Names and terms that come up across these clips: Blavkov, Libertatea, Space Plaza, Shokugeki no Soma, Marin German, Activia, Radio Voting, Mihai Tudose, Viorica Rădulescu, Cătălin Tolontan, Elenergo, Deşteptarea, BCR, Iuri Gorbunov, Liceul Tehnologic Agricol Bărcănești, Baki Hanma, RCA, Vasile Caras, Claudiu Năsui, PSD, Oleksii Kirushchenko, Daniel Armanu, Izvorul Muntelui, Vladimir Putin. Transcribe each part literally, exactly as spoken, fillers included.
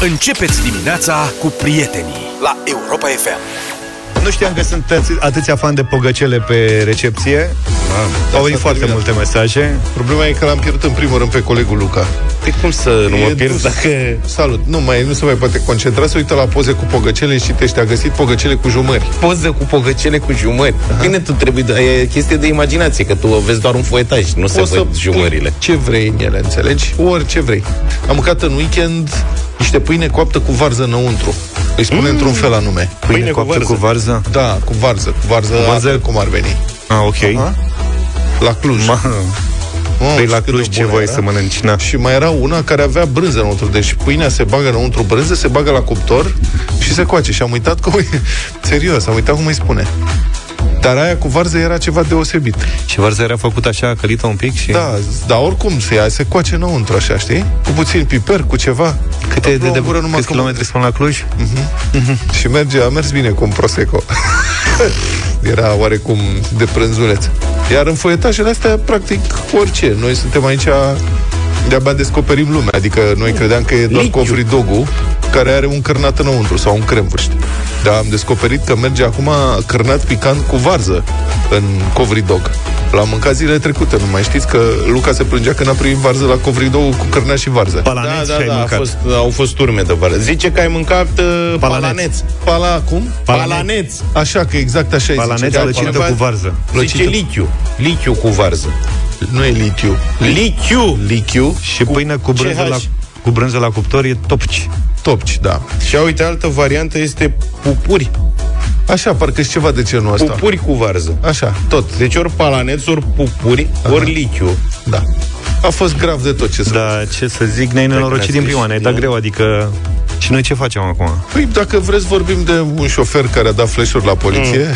Începeți dimineața cu prietenii la Europa F M. Nu știam că sunt atâția fan de pogăcele pe recepție. Au venit foarte terminat. multe mesaje. Problema e că l-am pierdut în primul rând pe colegul Luca. De cum să nu e mă pierd dus, dacă... Salut, nu, mai, nu se mai poate concentra. Se uită la poze cu pogăcele și citește. A găsit pogăcele cu jumări. Poze cu pogăcele cu jumări. Aha. Bine, tu trebuie, e chestie de imaginație. Că tu vezi doar un foietaj, nu o se văd jumările. Ce vrei în ele, înțelegi? Orice vrei. Am mâncat în weekend niște pâine coaptă cu varză înăuntru. Îi spune mm. într-un fel anume. Pâine, pâine coaptă cu varză? Da, cu varză. Cu varză, cu varză? Apă, cum ar veni. Ah, ok. Aha. La Cluj. Ma... Oh, păi la Cluj ce voie să mănânci, na. Și mai era una care avea brânză înăuntru. Deci pâinea se bagă înăuntru brânză, se bagă la cuptor și se coace. Și am uitat cum e... Serios, am uitat cum îi spune. Dar aia cu varză era ceva deosebit. Și varza era făcută așa, călită un pic și... Da, dar oricum se ia, se coace înăuntru așa, știi? Cu puțin piper, cu ceva. Câte de depără, numai câți kilometri spun la Cluj? Uh-huh. Uh-huh. Și merge, a mers bine cu un prosecco. Era oarecum de prânzuleț. Iar în foietajele astea, practic, orice. Noi suntem aici, de-abia descoperim lumea. Adică noi credeam că e doar Ligiu. Cofridogul care are un cărnat înăuntru sau un cremvârș. Dar am descoperit că merge acum cărnat picant cu varză în covridog. L-am mâncat zilele trecute, nu mai știți că Luca se plângea că n-a primit varză la covridog cu cărnat și varză. Palaneț, da, da, da, a fost, au fost turme de varză. Zice că ai mâncat uh, palaneț. Pala, cum? Palaneț. Palaneț. Așa, că exact așa e. Palaneț lăcită cu varză. Zice lichiu. Lichiu cu varză. Nu e litiu. Lichiu. Lichiu. Și cu pâine cu brânză la, cu brânză la cuptor e topci. Topci, da. Și uite, altă variantă este pupuri. Așa, parcă și ceva de genul ăsta. Pupuri cu varză. Așa, tot. Deci ori palaneț, ori pupuri, aha, ori lichiu. Da. A fost grav de tot ce să... Da, ce să zic, ne-ai nenorocit din prima, ne-ai dat greu, adică... Și noi ce facem acum? Păi, dacă vreți, vorbim de un șofer care a dat flash-uri la poliție... Mm.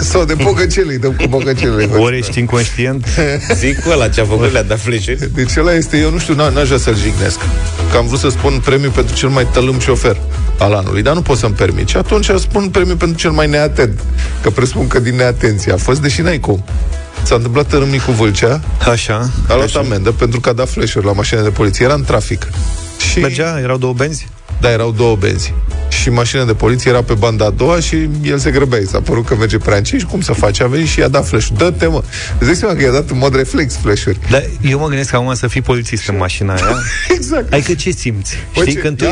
Sau de pogăcelei, dăm cu pogăcelei. Ori ești inconștient? Zic cu ăla ce-a făcut, le-a dat fleșuri. Deci ăla este, eu nu știu, n-aș vrea să-l jignesc. Că am vrut să spun premiu pentru cel mai tălâm șofer al anului, dar nu pot să-mi permit. Și atunci spun premiu pentru cel mai neatent. Că presupun că din neatenție a fost, deși n-ai cum. S-a întâmplat tărâmnic cu Vâlcea. Așa. A luat așa. Amendă pentru că a dat fleșuri la mașina de poliție. Era în trafic și... Mergea, erau două benzi? Da, erau două benzi. Și mașina de poliție era pe banda a doua și el se grăbea. S-a părut că merge prea încet și cum să faci? A venit și i-a dat flash-uri. Dă-te, mă! Îți zic seama că i-a dat în mod reflex flash-uri. Dar eu mă gândesc că acum să fii polițist în mașina aia. Exact. Adică ce simți? Păi știi, ce? Când tu, da,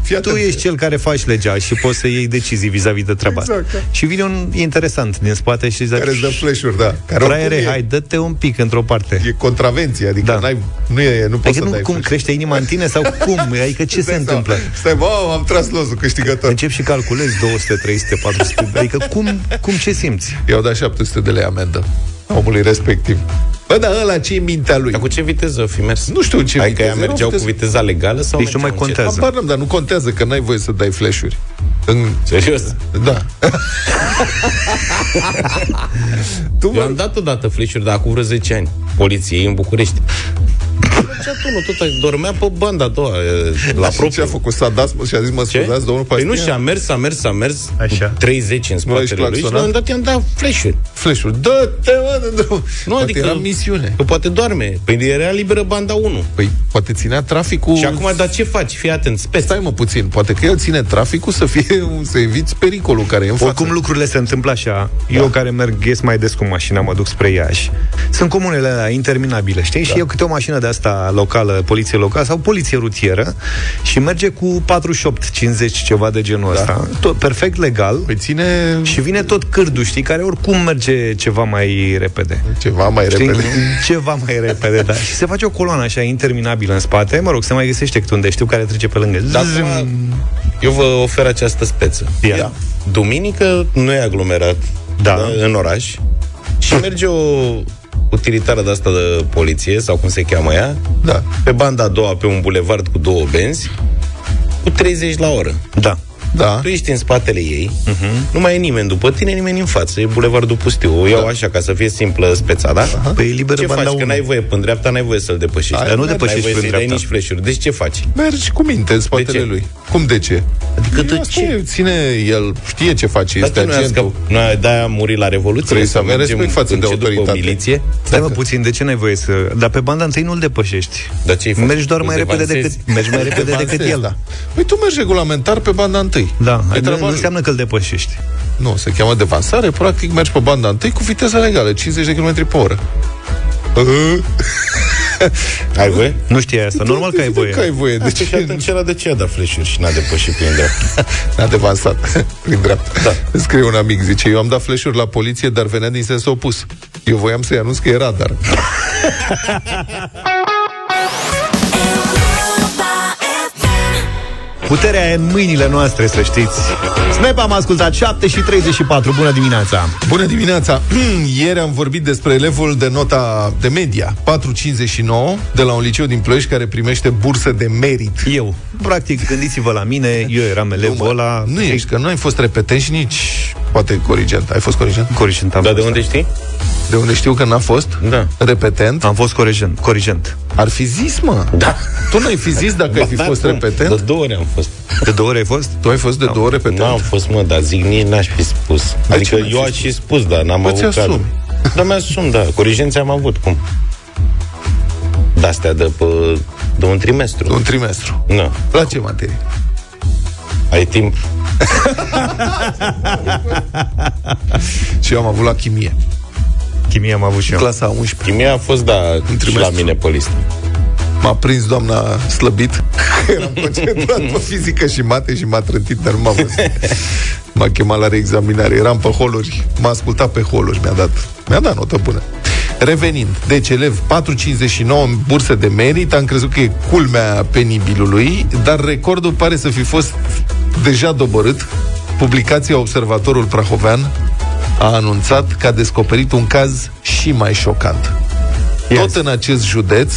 ești, tu ești cel care faci legea și poți să iei decizii vis-a-vis de treaba. Exact, da. Și vine un interesant din spate și zice... Care îți dă flash-uri, da. Care fraiere, e... hai, dă-te un pic într-o parte. E contravenție, adică da. n-ai, nu, e, nu poți adică să nu dai cum, crește inima în tine sau cum? Adică ce se întâmplă? Stai, bă, am tras losul, câștigător. Încep și calculezi două sute, trei sute, patru sute. Adică cum, cum ce simți? I-au dat șapte sute de lei amendă omului respectiv. Bă, dar ăla ce-i mintea lui? Dar cu ce viteză o fi mers? Nu știu ce viteză. Adică mergeau cu viteza legală sau... Deci nu mai contează. Apar, dar nu contează, că n-ai voie să dai flash-uri. În... Serios? Da. Tu, eu am dat odată flash-uri, dar acum vreo zece ani. Poliției în București. Atunul tot dormea pe banda a doua la propriu. Ce a făcut? S-a dat și a zis, mă scuzați, domnul Pastia. Păi nu, și a mers, a mers, a mers așa. treizeci în spatele lui și la un dat i-am dat flash-uri. Flash-uri, dă-te, mă, de drum. Nu, poate adică, era misiune. Că poate doarme. Păi era liberă banda unu. Păi poate ținea traficul. Și acum, dar ce faci? Fii atent, spes. Stai mă puțin, poate că el ține traficul să fie, să eviți pericolul care e în față. Oricum lucrurile se întâmplă așa. Da. Eu care merg, ies mai des cu mașina, mă duc spre Iași. Sunt comunele alea interminabile, știi? Da. Și eu câte o mașină de asta locală, poliție locală sau poliție rutieră și merge cu patruzeci și opt, cincizeci, ceva de genul da. ăsta. Tot perfect legal. Păi ține... Și vine tot cârdul, știi, care oricum merge ceva mai repede. Ceva mai știi? repede. Ceva mai repede, da. Și se face o coloană așa interminabilă în spate. Mă rog, se mai găsește cât unde știu care trece pe lângă. Da, eu vă ofer această speță. Yeah. Yeah. Duminică nu e aglomerat da. Da, în oraș și merge o... utilitară de asta de poliție, sau cum se cheamă ea, da. Pe banda a doua, pe un bulevard cu două benzi, cu treizeci la oră. Da. Da. Tu ești în spatele ei, uh-huh. Nu mai e nimeni după tine, nimeni în față. E bulevardul pustiu. O iau da. Așa, ca să fie simplă speța, da? Uh-huh. Păi e liberă banda unu. Ce faci? Că n-ai voie până dreapta, n-ai voie să-l depășești. Dar nu depășești până dreapta. N-ai voie să-i dai nici flash-uri. Deci ce faci? Mergi cu minte în spatele lui. Cum de ce? Adică de ce? Ține, el știe ce face. Este agentul. Noi de-aia am murit la Revoluție. Trebuie să avem respect față de autoritate. Stai mă puțin, de ce n-ai voie să... Dar pe banda întâi nu-l depășești. Mergi doar mai repede decât el. Păi tu mergi regulamentar pe banda întâi. Da, nu, nu înseamnă că îl depășești. Nu, se cheamă devansare. Practic mergi pe banda întâi cu viteză legală, cincizeci de kilometri pe oră. Ai voie? Nu știai asta, normal că ai voie. Că ai voie. Deci și atunci era de ce a dat flash-uri și n-a depășit prin dreapta. N-a devansat prin dreapta. Da. Scrie un amic, zice, eu am dat flash-uri la poliție, dar venea din sens opus. Eu voiam să-i anunț că e radar. Puterea e în mâinile noastre, să știți. Snap, am ascultat șapte și treizeci și patru. Bună dimineața! Bună dimineața! Ieri am vorbit despre elevul de nota de media patru virgulă cincizeci și nouă de la un liceu din Ploiești care primește bursă de merit. Eu, practic, gândiți-vă la mine, eu eram elevul ăla. Nu ești, că nu ai fost repetent și nici poate corigent. Ai fost corigent? Corigent am fost. Dar de unde știi? De unde știu că n-a fost? Da. Repetent? Am fost corigent. Corigent. Ar fi zis, mă? Da. Tu n-ai fi zis dacă ai fi fost repetent? De două ori am fost. De două ori ai fost? Tu ai fost de două ori repetent? Nu am fost, mă, dar zic, nici n-aș fi spus. Adică eu aș fi spus, dar n-am avut cadru. Dar mi-asum, da. Corigențe am avut, cum? De-astea de de un trimestru. De un trimestru. Nu. La ce materie? Ai timp? Și eu am avut la chimie. Chimie am avut și eu. Clasa a unsprezecea. Chimie a fost, da, și la mine pe listă. M-a prins doamna slăbit. Eram concentrat pe fizică și mate și m-a trântit, dar nu m-a văzut. M-a chemat la reexaminare. Eram pe holuri, m-a ascultat pe holuri. Mi-a dat, mi-a dat notă bună. Revenind, deci elev patru virgulă cincizeci și nouă în bursă de merit. Am crezut că e culmea penibilului, dar recordul pare să fi fost deja doborât. Publicația Observatorul Prahovean a anunțat că a descoperit un caz și mai șocant. Yes. Tot în acest județ,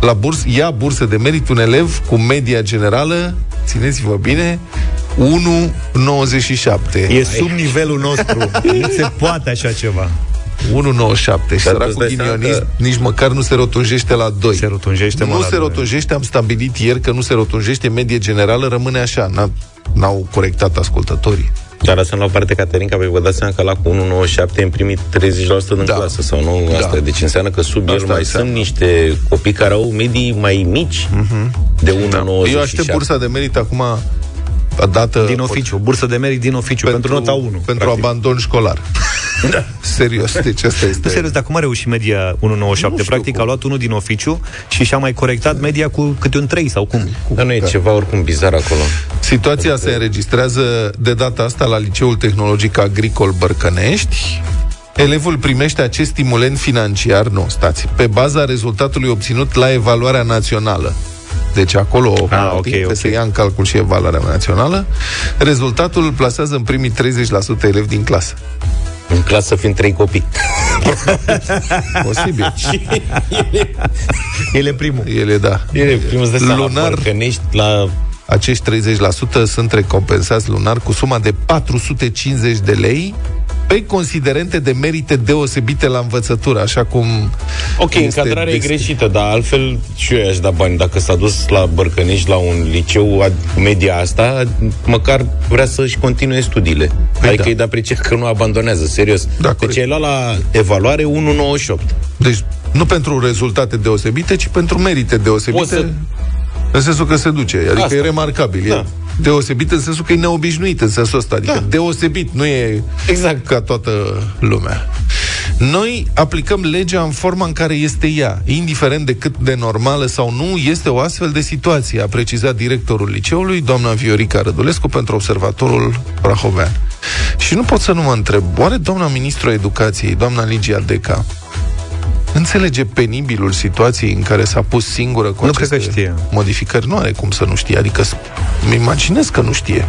la burs, ia bursă de merit un elev cu media generală, țineți-vă bine, unu virgulă nouăzeci și șapte. E sub nivelul nostru. Nu se poate așa ceva. unu virgulă nouăzeci și șapte. Și săracul ghinionist că... nici măcar nu se rotunjește la doi. Se rotunjește, nu se rotunjește, am stabilit ieri că nu se rotunjește, medie generală rămâne așa. N-a, n-au corectat ascultătorii. Dar asta nu la parte, Caterinca, pentru că dați seama că la cu unu virgulă nouăzeci și șapte am primit treizeci la sută din da. clasă sau nu, asta. Da. Deci înseamnă că sub el mai sunt niște copii care au medii mai mici uh-huh. de unu virgulă nouăzeci și șapte. Da. Eu aștept bursa de merit acum dată din oficiu, bursă de merit din oficiu pentru, pentru nota unu. Pentru practic. Abandon școlar. Da. Serios, deci asta este. Nu, serios, dar cum a reușit media unu virgulă nouăzeci și șapte? Practic cum. A luat unul din oficiu și și-a mai corectat media cu câte un trei sau cum? Dar nu e ceva oricum bizar acolo. Situația se înregistrează de data asta la Liceul Tehnologic Agricol Bărcănești. Elevul primește acest stimulent financiar, nu, stați, pe baza rezultatului obținut la evaluarea națională. Deci acolo ah, okay, okay. se ia în calcul și evaluarea națională. Rezultatul îl plasează în primii treizeci la sută elevi din clasă. În clasă fiind trei copii. Posibil. El e primul. El e, da. El e primul, îți dă seama, lunar, la... acești treizeci la sută sunt recompensați lunar cu suma de patru sute cincizeci de lei pe considerente de merite deosebite la învățătură, așa cum... Ok, încadrarea e greșită, dar altfel și eu aș da bani. Dacă s-a dus la Bărcănești, la un liceu cu media asta, măcar vrea să-și continue studiile. Păi adică da. Îi da pricea că nu abandonează, serios. Da, deci ai luat la evaluare unu virgulă nouăzeci și opt. Deci nu pentru rezultate deosebite, ci pentru merite deosebite. O să... În sensul că se duce, adică asta. E remarcabil, da. E deosebit în sensul că e neobișnuit în sensul ăsta, adică da. Deosebit, nu e exact ca toată lumea. Noi aplicăm legea în forma în care este ea, indiferent de cât de normală sau nu este o astfel de situație, a precizat directorul liceului, doamna Viorica Rădulescu, pentru Observatorul Prahovean. Și nu pot să nu mă întreb, oare doamna ministru educației, doamna Ligia Deca, înțelege penibilul situației în care s-a pus singură cu nu aceste modificări? Nu are cum să nu știe, adică îmi imaginez că nu știe.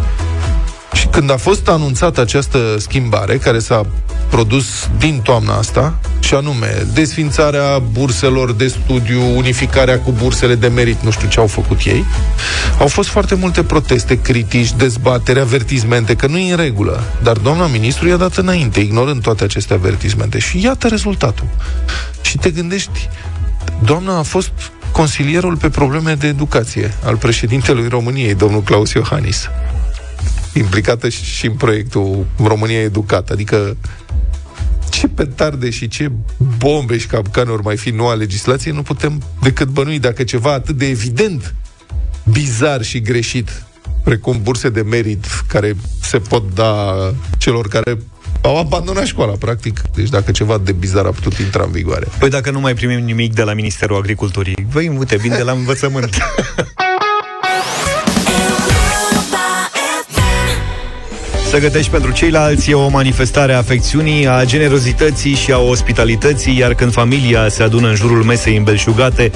Și când a fost anunțată această schimbare, care s-a produs din toamna asta, și anume desfințarea burselor de studiu, unificarea cu bursele de merit, nu știu ce au făcut ei, au fost foarte multe proteste, critici, dezbateri, avertismente, că nu e în regulă. Dar doamna ministru i-a dat înainte, ignorând toate aceste avertismente. Și iată rezultatul. Și te gândești, doamna a fost consilierul pe probleme de educație al președintelui României, domnul Klaus Iohannis, implicată și în proiectul România Educată. Adică ce petarde și ce bombe și capcane ori mai fi noua legislație, nu putem decât bănui dacă ceva atât de evident, bizar și greșit precum burse de merit care se pot da celor care au abandonat școala, practic. Deci dacă ceva de bizar a putut intra în vigoare. Păi dacă nu mai primim nimic de la Ministerul Agriculturii, vă invute bine de la învățământ. Să gătești pentru ceilalți e o manifestare a afecțiunii, a generozității și a ospitalității, iar când familia se adună în jurul mesei îmbelșugate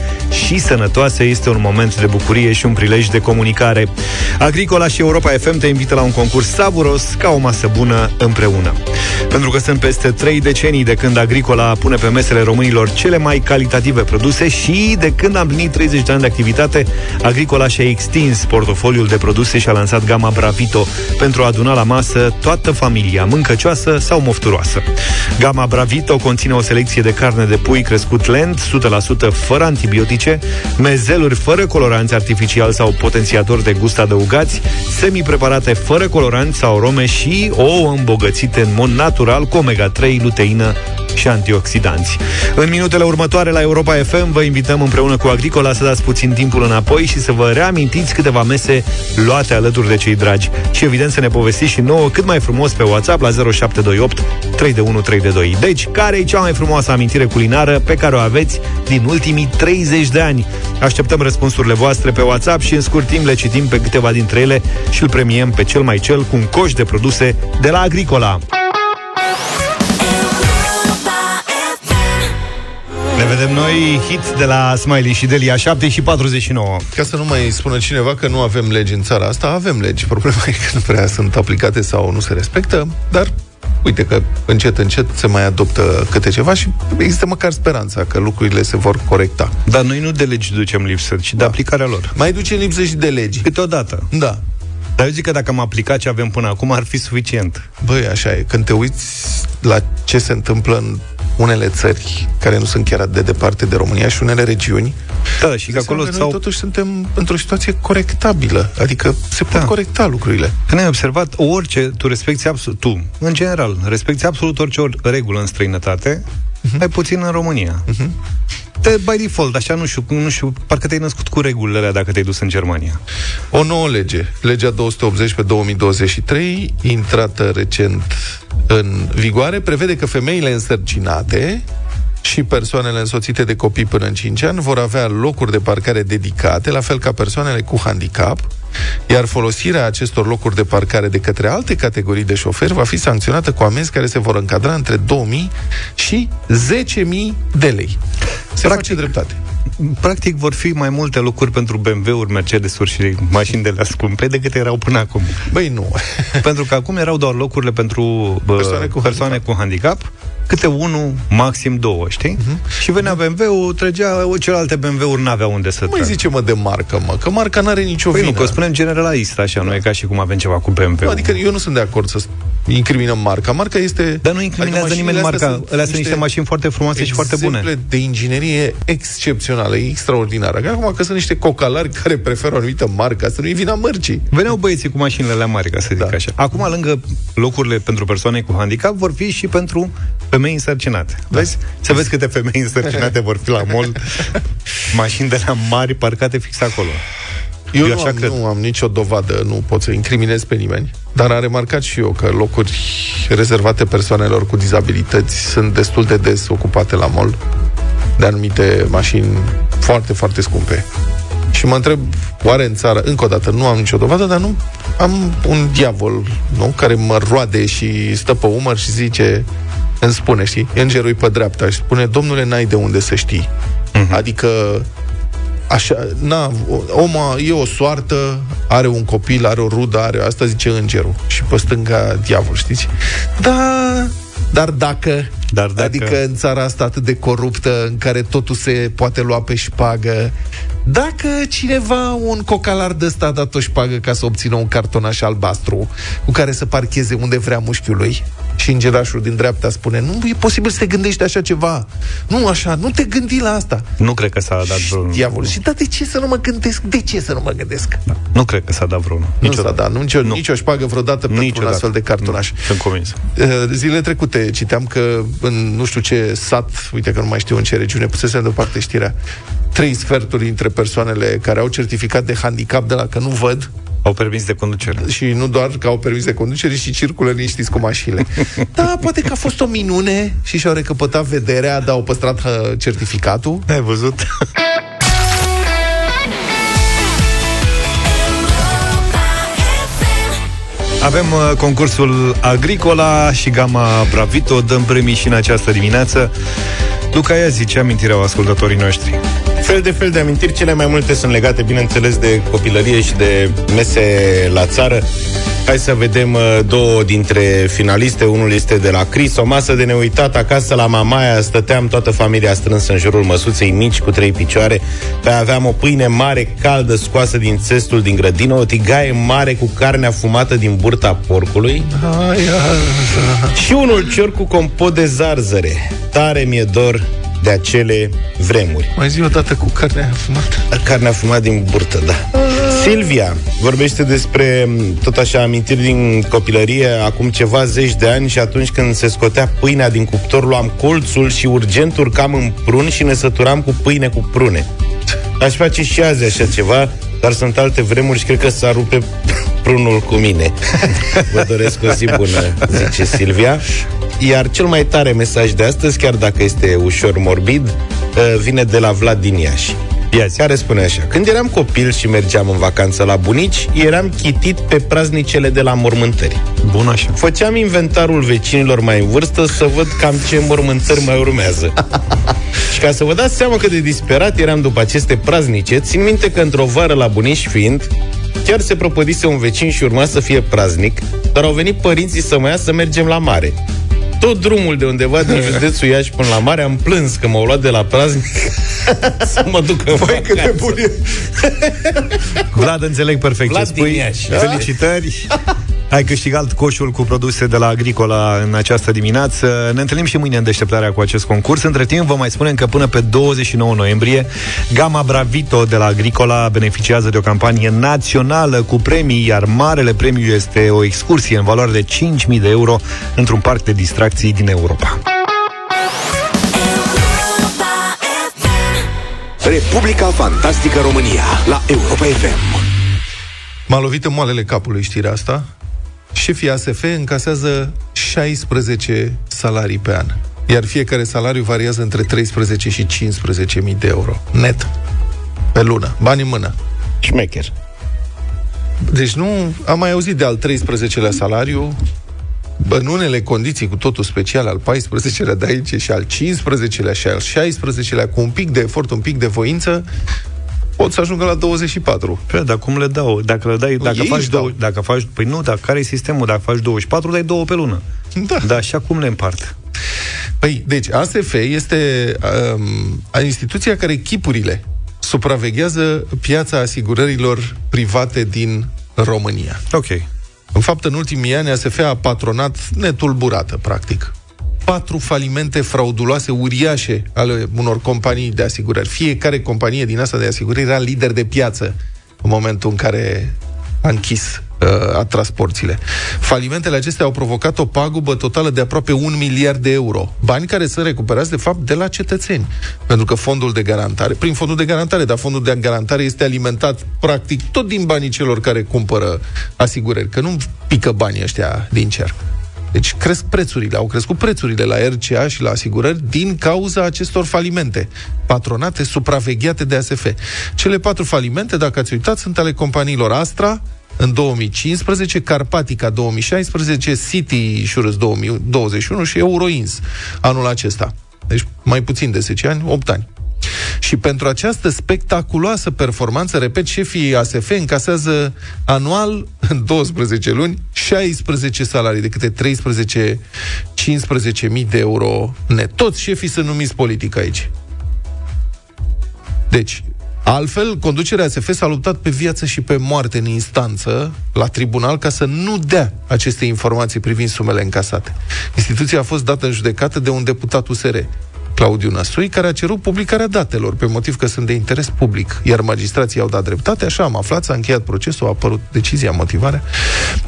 și sănătoase, este un moment de bucurie și un prilej de comunicare. Agricola și Europa F M te invită la un concurs savuros ca o masă bună împreună. Pentru că sunt peste trei decenii de când Agricola pune pe mesele românilor cele mai calitative produse și de când a împlinit treizeci de ani de activitate, Agricola și-a extins portofoliul de produse și a lansat gama Bravito pentru a aduna la masă toată familia, mâncăcioasă sau mofturoasă. Gama Bravito conține o selecție de carne de pui crescut lent, o sută la sută fără antibiotice, mezeluri fără coloranți artificiali sau potențiatori de gust adăugați, semi-preparate fără coloranți sau arome și ouă îmbogățite în mod natural cu omega trei, luteină și antioxidanți. În minutele următoare la Europa F M vă invităm împreună cu Agricola să dați puțin timpul înapoi și să vă reamintiți câteva mese luate alături de cei dragi. Și evident să ne povestiți și nouă cât mai frumos pe WhatsApp la zero șapte doi opt trei unu trei doi. Deci, care e cea mai frumoasă amintire culinară pe care o aveți din ultimii treizeci de ani? Așteptăm răspunsurile voastre pe WhatsApp și în scurt timp le citim pe câteva dintre ele și îl premiem pe cel mai cel cu un coș de produse de la Agricola. Ne vedem noi, hit de la Smiley și Delia, șapte și patruzeci și nouă. Ca să nu mai spună cineva că nu avem legi în țara asta, avem legi. Problema e că nu prea sunt aplicate sau nu se respectă, dar uite că încet, încet se mai adoptă câte ceva și există măcar speranța că lucrurile se vor corecta. Dar noi nu de legi ducem lipsă, ci da. de aplicarea lor. Mai ducem lipsă și de legi. Câteodată. Da. Dar eu zic că dacă am aplicat ce avem până acum, ar fi suficient. Băi, așa e. Când te uiți la ce se întâmplă în unele țări care nu sunt chiar atât de departe de România și unele regiuni, da, și că acolo că noi sau... totuși suntem într-o situație corectabilă. Adică se pot da. corecta lucrurile. Când ai observat orice, tu respecti absolut, tu, în general, respecti absolut orice or, regulă în străinătate, uh-huh. mai puțin în România. Uh-huh. Te, by default, așa, nu știu, nu știu, parcă te-ai născut cu regulile alea dacă te-ai dus în Germania. O nouă lege, legea două sute optzeci pe două mii douăzeci și trei, intrată recent în vigoare, prevede că femeile însărcinate și persoanele însoțite de copii până în cinci ani vor avea locuri de parcare dedicate, la fel ca persoanele cu handicap, iar folosirea acestor locuri de parcare de către alte categorii de șoferi va fi sancționată cu amenzi care se vor încadra între două mii și zece mii de lei. Se practic, face dreptate. Practic vor fi mai multe locuri pentru B M W-uri, Mercedes-uri și mașini de la scumpe decât erau până acum. Băi, nu. Pentru că acum erau doar locurile pentru bă, persoane cu persoane handicap. Cu handicap. Câte unul, maxim două, știi? Uh-huh. Și venea B M W-ul, trăgea, celelalte B M W-uri n-aveau unde să tragă. Mai zice, mă, de marcă, mă, că marca n-are nicio păi vină. Păi nu, că spunem generalist, așa, da. nu e ca și cum avem ceva cu B M W-ul. Adică eu nu sunt de acord să incriminăm marca. Marca este... Dar nu incriminează adică nimeni marca. Sunt alea sunt niște, niște mașini foarte frumoase și foarte bune. Exemple de inginerie excepțională, extraordinară. Că acum că sunt niște cocalari care preferă o anumită marca, să nu-i vina mărcii. Veneau băieții cu mașinile alea mari, ca să zic da. așa. Acum, lângă locurile pentru persoane cu handicap, vor fi și pentru femei însărcinate. Da. Vezi? Să vezi câte femei însărcinate vor fi la mall, mașini de la mari parcate fix acolo. Eu, eu așa nu, am, nu am nicio dovadă, nu pot să incriminez pe nimeni, dar am remarcat și eu că locuri rezervate persoanelor cu dizabilități sunt destul de des ocupate la mall de anumite mașini foarte, foarte scumpe. Și mă întreb, oare în țară, încă o dată, nu am nicio dovadă, dar nu am un diavol, nu? Care mă roade și stă pe umăr și zice... îmi spune, știi, îngerul pe dreapta și spune, domnule, n-ai de unde să știi. Uh-huh. Adică, așa, na, omul e o soartă, are un copil, are o rudă, are, asta zice îngerul. Și pe stânga, diavol, știți? Da, dar dacă, dar dacă... adică în țara asta atât de coruptă, în care totul se poate lua pe șpagă, dacă cineva, un cocalar de ăsta a dat o șpagă ca să obțină un cartonaș albastru cu care să parcheze unde vrea mușchiul lui, și îngerașul din dreapta spune, nu e posibil să te gândești așa ceva. Nu așa, nu te gândi la asta. Nu cred că s-a dat vreunul. Diavol, și da, de ce să nu mă gândesc? De ce să nu mă gândesc? Da. Nu cred că s-a dat vreunul. Nu s-a dat, nu, nicio, nu. nicio șpagă vreodată niciodată. Pentru un astfel de cartonaș. Sunt convins. Zilele trecute citeam că în nu știu ce sat, uite că nu mai știu în ce regiune, pusesem deoparte știrea, trei sferturi dintre persoanele care au certificat de handicap de la că nu văd, Au permis de conducere. Și nu doar că au permis de conducere, și circulă liniștiți cu mașinile. Da, poate că a fost o minune și și-au recăpătat vederea, dar au păstrat certificatul. Ai văzut? Avem uh, concursul Agricola și gama Bravito. Dăm premii și în această dimineață. Lucaia, zice amintire au ascultătorii noștri. Fel de fel de amintiri, cele mai multe sunt legate, bineînțeles, de copilărie și de mese la țară. Hai să vedem uh, două dintre finaliste. Unul este de la Chris: o masă de neuitat acasă la Mamaia. Stăteam toată familia strânsă în jurul măsuței mici cu trei picioare. Pe aveam o pâine mare, caldă, scoasă din țestul din grădină, o tigaie mare cu carnea fumată din burta porcului. Hai, hai. Și unul cior cu compot de zarzăre. Tare mi-e dor de acele vremuri. Mai zi o dată, cu carnea fumată. Carnea fumată din burtă, da. Silvia vorbește despre, tot așa, amintiri din copilărie, acum ceva zeci de ani, și atunci când se scotea pâinea din cuptor, luam colțul și urgent urcam în prun și ne săturam cu pâine cu prune. Aș face și azi așa ceva, dar sunt alte vremuri și cred că s-a rupe prunul cu mine. Vă doresc o zi bună, zice Silvia. Iar cel mai tare mesaj de astăzi, chiar dacă este ușor morbid, vine de la Vlad din Iași, care spune așa: când eram copil și mergeam în vacanță la bunici, eram chitit pe praznicele de la mormântări. Bun așa. Făceam inventarul vecinilor mai în vârstă să văd cam ce mormântări mai urmează. Și ca să vă dați seama cât de disperat eram după aceste praznice, țin minte că într-o vară la bunici fiind, chiar se propădise un vecin și urma să fie praznic, dar au venit părinții să mă ia să mergem la mare. Tot drumul de undeva din județul Iași până la mare am plâns că m-au luat de la praznic să mă duc în vacanță. Cât de bun e. Vlad, înțeleg perfect Vlad ce spui. Din Iași. Felicitări! Ai câștigat coșul cu produse de la Agricola în această dimineață. Ne întâlnim și mâine în deșteptarea cu acest concurs. Între timp, vă mai spunem că până pe douăzeci și nouă noiembrie, gama Bravito de la Agricola beneficiază de o campanie națională cu premii, iar marele premiu este o excursie în valoare de cinci mii de euro într-un parc de distracții din Europa. Republica Fantastică România la Europa F M. M-a lovit în moalele capului știrea asta. Șefii A S F încasează șaisprezece salarii pe an, iar fiecare salariu variază între treisprezece și cincisprezece mii de euro net pe lună, bani în mână. Șmecher. Deci nu am mai auzit de al treisprezecelea salariu, în unele condiții cu totul special al paisprezecelea de aici și al cincisprezecelea și al șaisprezecelea, cu un pic de efort, un pic de voință, pot să ajungă la douăzeci și patru. Păi, dar cum le dau? Dacă le dai, dacă faci dau. două, dacă faci, păi nu, dar care e sistemul? Dacă faci douăzeci și patru, dai două pe lună. Da. Dar așa cum le împart? Păi, deci A S F este um, instituția care chipurile supraveghează piața asigurărilor private din România. Ok. În fapt, în ultimii ani A S F a patronat netulburată, practic, patru falimente frauduloase uriașe ale unor companii de asigurări. Fiecare companie din asta de asigurări era lider de piață în momentul în care a închis, a tras porțile. Falimentele acestea au provocat o pagubă totală de aproape un miliard de euro. Bani care sunt recuperați, de fapt, de la cetățeni. Pentru că fondul de garantare, prin fondul de garantare, dar fondul de garantare este alimentat, practic, tot din banii celor care cumpără asigurări. Că nu pică banii ăștia din cer. Deci cresc prețurile, au crescut prețurile la R C A și la asigurări din cauza acestor falimente patronate, supravegheate de A S F. Cele patru falimente, dacă ați uitat, sunt ale companiilor Astra în două mii cincisprezece, Carpatica două mii șaisprezece, City Insurance două mii douăzeci și unu și Euroins anul acesta. Deci mai puțin de zece ani, opt ani. Și pentru această spectaculoasă performanță, repet, șefii A S F încasează anual, în douăsprezece luni, șaisprezece salarii, de câte treisprezece-cincisprezece mii de euro net. Toți șefii sunt numiți politic aici. Deci, altfel, conducerea A S F s-a luptat pe viață și pe moarte în instanță, la tribunal, ca să nu dea aceste informații privind sumele încasate. Instituția a fost dată în judecată de un deputat U S R, Claudiu Năsui, care a cerut publicarea datelor pe motiv că sunt de interes public, iar magistrații au dat dreptate. Așa am aflat, s-a încheiat procesul, a apărut decizia, motivarea.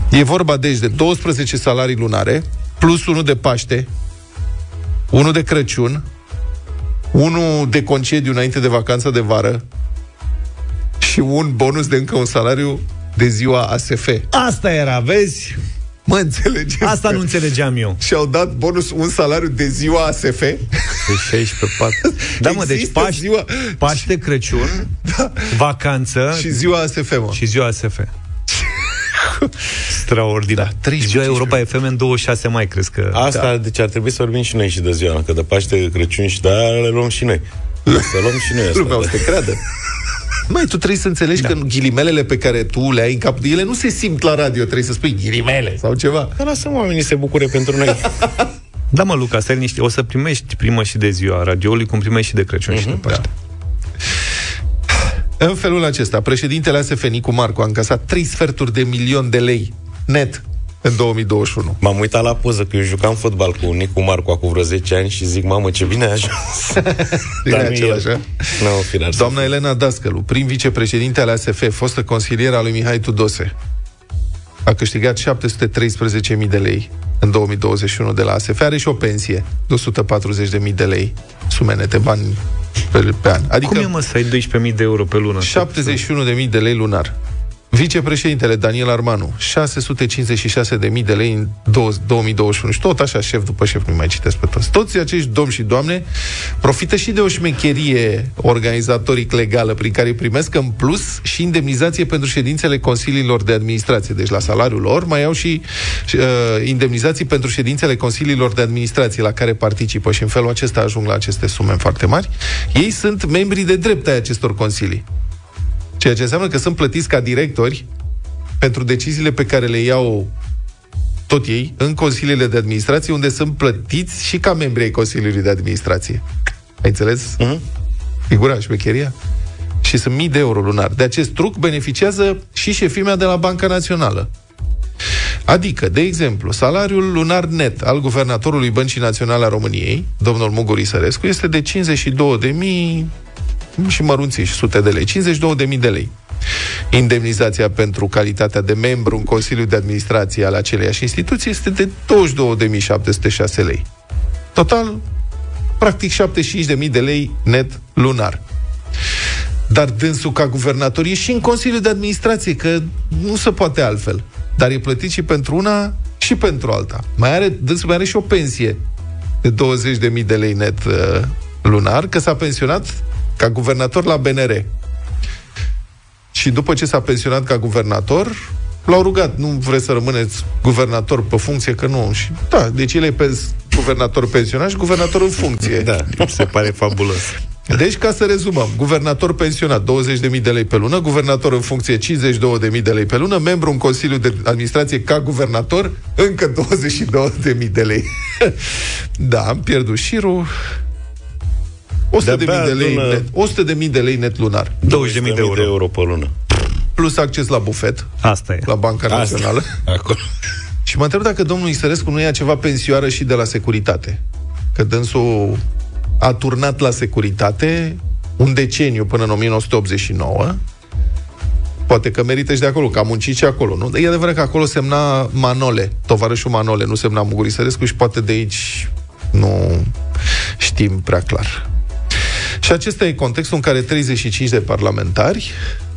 E vorba deci de douăsprezece salarii lunare, plus unul de Paște, unul de Crăciun, unul de concediu înainte de vacanța de vară și un bonus de încă un salariu de ziua A S F. Asta era, vezi? Mă înțelegeți? Asta nu înțelegeam eu. Și-au dat bonus un salariu de ziua A S F. Pe șaisprezece, patru. Da, mă, deci Paști, ziua... Paște, Crăciun, da. Vacanță. Și ziua A S F, mă. Și ziua A S F. Extraordinar. Da, treisprezece, ziua Europa F M în douăzeci și șase mai, crezi că... Asta, da. Deci ar trebui să vorbim și noi și de ziua, că de Paște, de Crăciun și de aia le luăm și noi. Să luăm și noi asta. Lumea o să te creadă. Mai tu trebuie să înțelegi, da, că ghilimelele pe care tu le ai în cap, ele nu se simt la radio, trebuie să spui ghilimele sau ceva. Dar lasă oamenii se bucure pentru noi. Da, mă, Luca, stai niște. O să primești primă și de ziua radioului, cum primești și de Crăciun, uh-huh, și de Paște. Da. În felul acesta, președintele A S F, Nicu Marcu, a încasat trei sferturi de milion de lei net în două mii douăzeci și unu. M-am uitat la poză, că eu jucam fotbal cu Nicu Marcu acum vreo zece ani și zic, mamă, ce bine a ajuns. Dar nu așa. No, doamna Elena Dascălu, prim vicepreședinte al A S F, fostă consilier al lui Mihai Tudose, a câștigat șapte sute treisprezece mii de lei în două mii douăzeci și unu de la A S F. Are și o pensie de o sută patruzeci de mii de lei, sume nete, bani pe, pe an. Adică cum e, mă, să ai doisprezece mii de euro pe lună? șaptezeci și unu de mii de lei lunar. Vicepreședintele Daniel Armanu, șase sute cincizeci și șase de mii de lei în două mii douăzeci și unu. Și tot așa, șef după șef, nu mai citesc pe toți. Toți acești domni și doamne profită și de o șmecherie organizatoric-legală, prin care îi primesc în plus și indemnizație pentru ședințele consiliilor de administrație. Deci la salariul lor mai au și uh, indemnizații pentru ședințele consiliilor de administrație la care participă, și în felul acesta ajung la aceste sume foarte mari. Ei sunt membri de drept ai acestor consilii, ceea ce înseamnă că sunt plătiți ca directori pentru deciziile pe care le iau tot ei în consiliile de administrație, unde sunt plătiți și ca membri ai consiliului de administrație. Ai înțeles? Mm-hmm. Figura, șmecheria? Și sunt mii de euro lunar. De acest truc beneficiază și șefimea de la Banca Națională. Adică, de exemplu, salariul lunar net al guvernatorului Băncii Naționale a României, domnul Mugur Isărescu, este de cincizeci și două de mii și mărunții și sute de lei, cincizeci și două de mii de lei. Indemnizația pentru calitatea de membru în Consiliul de Administrație al aceleiași instituții este de douăzeci și două de mii șapte sute șase lei. Total, practic șaptezeci și cinci de mii de lei net lunar. Dar dânsul ca guvernator e și în Consiliul de Administrație, că nu se poate altfel. Dar e plătit și pentru una și pentru alta. Mai are, dânsul mai are și o pensie de douăzeci de mii de lei net uh, lunar, că s-a pensionat ca guvernator la B N R. Și după ce s-a pensionat ca guvernator, l-au rugat, nu vreți să rămâneți guvernator pe funcție, că nu. Și da, deci el e pe guvernator pensionat și guvernator în funcție. Da, se pare fabulos. Deci, ca să rezumăm, guvernator pensionat douăzeci de mii de lei pe lună, guvernator în funcție cincizeci și două de mii de lei pe lună, membru în Consiliul de Administrație ca guvernator încă douăzeci și două de mii de lei. Da, am pierdut șirul. o sută de mii de lei lună... net, o sută de mii de lei net lunar. douăzeci de mii de euro. De euro pe lună. Plus acces la bufet. Asta e. La Banca Națională. Acolo. Și mă întreb dacă domnul Isărescu nu ia ceva pensioară și de la securitate. Că dânsul a turnat la securitate un deceniu până în o mie nouă sute optzeci și nouă. Poate că merită și de acolo, că a muncit și acolo, nu? E adevărat că acolo semna Manole, tovarășul Manole, nu semna Mugur Isărescu, și poate de aici nu știm prea clar. Și acesta e contextul în care treizeci și cinci de parlamentari,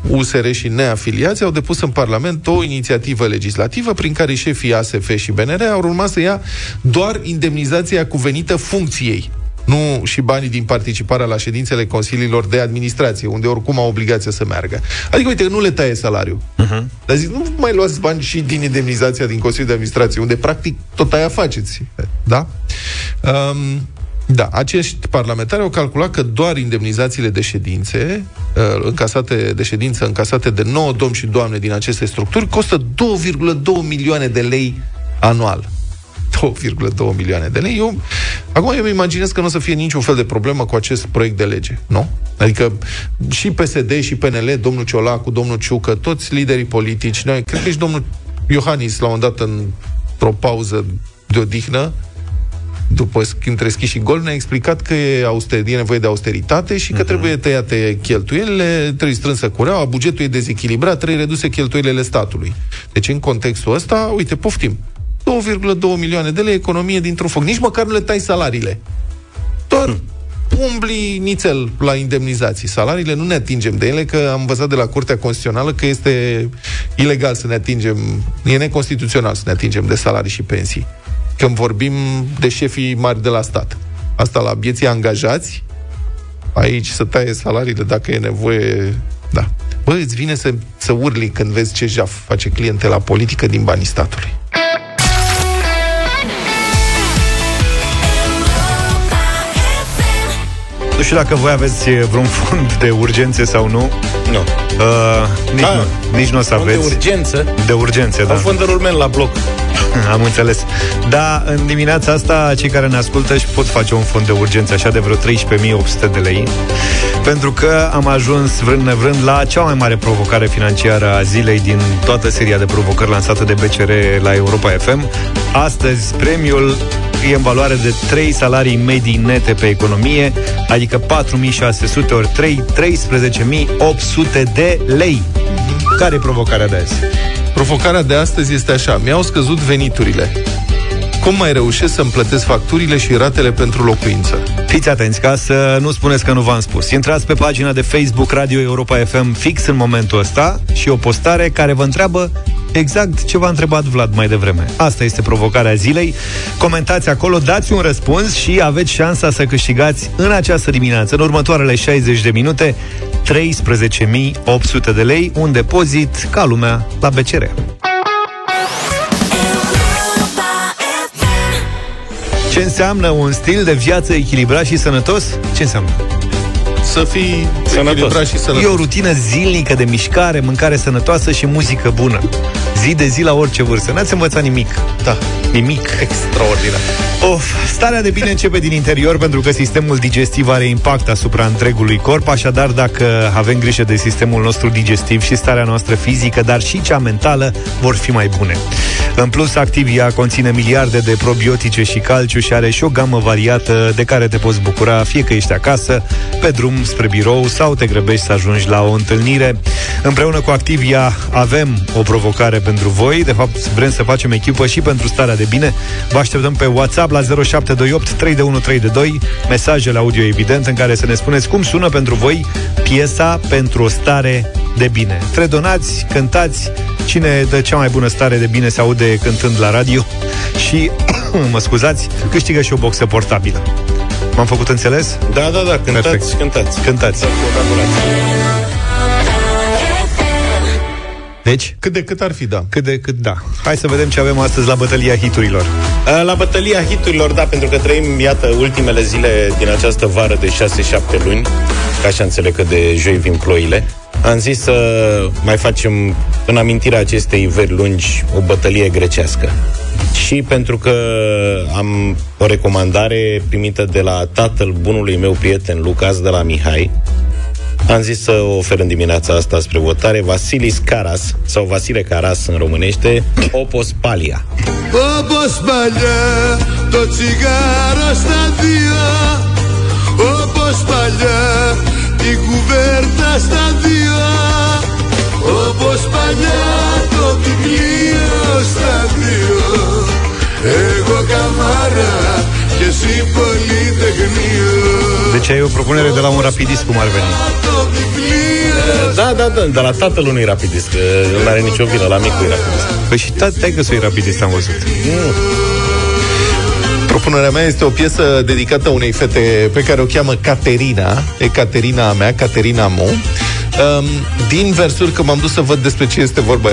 U S R și neafiliați, au depus în Parlament o inițiativă legislativă prin care șefii A S F și B N R au urmat să ia doar indemnizația cuvenită funcției, nu și banii din participarea la ședințele consiliilor de administrație, unde oricum au obligația să meargă. Adică, uite, nu le taie salariul. Uh-huh. Dar zic, nu mai luați bani și din indemnizația din Consiliul de Administrație, unde, practic, tot aia faceți. Da? Um... Da, acești parlamentari au calculat că doar indemnizațiile de ședințe, uh, încasate de ședință, încasate de nouă domni și doamne din aceste structuri, costă două virgulă două milioane de lei anual. două virgulă două milioane de lei. Eu, acum eu îmi imaginez că nu o să fie niciun fel de problemă cu acest proiect de lege, nu? Adică și P S D și P N L, domnul Ciolacu, domnul Ciucă, toți liderii politici, noi, cred că și domnul Iohannis, la un dat, într-o pauză de odihnă, după între schi și gol, ne-a explicat că e, auster, e nevoie de austeritate și că, uh-huh, trebuie tăiate cheltuielile, trebuie strânsă cureaua, bugetul e dezechilibrat, trebuie reduse cheltuielile statului. Deci, în contextul ăsta, uite, poftim, două virgulă două milioane de lei economie dintr-un foc. Nici măcar nu le tai salariile. Doar umbli nițel la indemnizații. Salariile nu ne atingem de ele, că am învățat de la Curtea Constituțională că este ilegal să ne atingem, e neconstituțional să ne atingem de salarii și pensii, când vorbim de șefii mari de la stat. Asta la bieții angajați, aici să taie salariile dacă e nevoie, da. Bă, îți vine să, să urli când vezi ce jaf face clientela politică din banii statului. Nu știu dacă voi aveți vreun fond de urgențe sau nu. Nu. Uh, nici, da, nu nici nu o să aveți. De urgență? De urgență, da. Au fond de rulmen la bloc. Am înțeles. Dar în dimineața asta, cei care ne ascultă își pot face un fond de urgență, așa de vreo treisprezece mii opt sute de lei, pentru că am ajuns vrând nevrând la cea mai mare provocare financiară a zilei din toată seria de provocări lansată de B C R la Europa F M. Astăzi, premiul e în valoare de trei salarii medii nete pe economie, adică patru mii șase sute ori trei, treisprezece mii opt sute de lei. Care e provocarea de azi? Provocarea de astăzi este așa: mi-au scăzut veniturile, cum mai reușesc să-mi plătesc facturile și ratele pentru locuință? Fiți atenți, ca să nu spuneți că nu v-am spus. Intrați pe pagina de Facebook Radio Europa F M fix în momentul ăsta și o postare care vă întreabă exact ce v-a întrebat Vlad mai devreme. Asta este provocarea zilei. Comentați acolo, dați un răspuns și aveți șansa să câștigați în această dimineață, în următoarele șaizeci de minute, treisprezece mii opt sute de lei, un depozit ca lumea la B C R. Ce înseamnă un stil de viață echilibrat și sănătos? Ce înseamnă? Să fii sănătos. Echilibrat și sănătos. E o rutină zilnică de mișcare, mâncare sănătoasă și muzică bună. Zi de zi, la orice vârstă. N-ați învățat nimic. Da. Nimic. Extraordinar. Of, starea de bine începe din interior, pentru că sistemul digestiv are impact asupra întregului corp, așadar dacă avem grijă de sistemul nostru digestiv, și starea noastră fizică, dar și cea mentală, vor fi mai bune. În plus, Activia conține miliarde de probiotice și calciu și are și o gamă variată de care te poți bucura, fie că ești acasă, pe drum spre birou sau te grăbești să ajungi la o întâlnire. Împreună cu Activia avem o provocare pentru voi. De fapt, vrem să facem echipă și pentru starea de bine. Vă așteptăm pe WhatsApp la zero șapte doi opt, trei unu trei doi, mesajele audio, evident, în care să ne spuneți cum sună pentru voi piesa Pentru o stare de bine. Tredonați, cântați, cine dă cea mai bună stare de bine se aude cântând la radio și, mă scuzați, câștigă și o boxă portabilă. M-am făcut înțeles? Da, da, da, cântați, perfect. Cântați. Cântați. Deci? Cât de cât ar fi, da. Cât de cât, da. Hai să vedem ce avem astăzi la bătălia hiturilor. La bătălia hiturilor, da, pentru că trăim, iată, ultimele zile din această vară de șase-șapte luni, ca așa înțeleg că de joi vin ploile. Am zis să mai facem, în amintirea acestei veri lungi, o bătălie grecească. Și pentru că am o recomandare primită de la tatăl bunului meu prieten Lucas, de la Mihai, am zis să o ofer în dimineața asta spre votare. Vasilis Caras, sau Vasile Caras în românește, Opospalia. Opospalia, to țigaro stadia, Opospalia, din cuverta stadia, Opospalia, to biblio stadia, ego camara, che si politehnia. Deci ai o propunere de la un rapidist, cum ar veni? Da, da, da, de la tatăl unui rapidist, că nu are nicio vină, la micul rapidist. Păi și taică-sui rapidist, am văzut. Mm. Propunerea mea este o piesă dedicată unei fete pe care o cheamă Caterina, e Caterina a mea, Caterina Mo. Um, din versuri, că m-am dus să văd despre ce este vorba,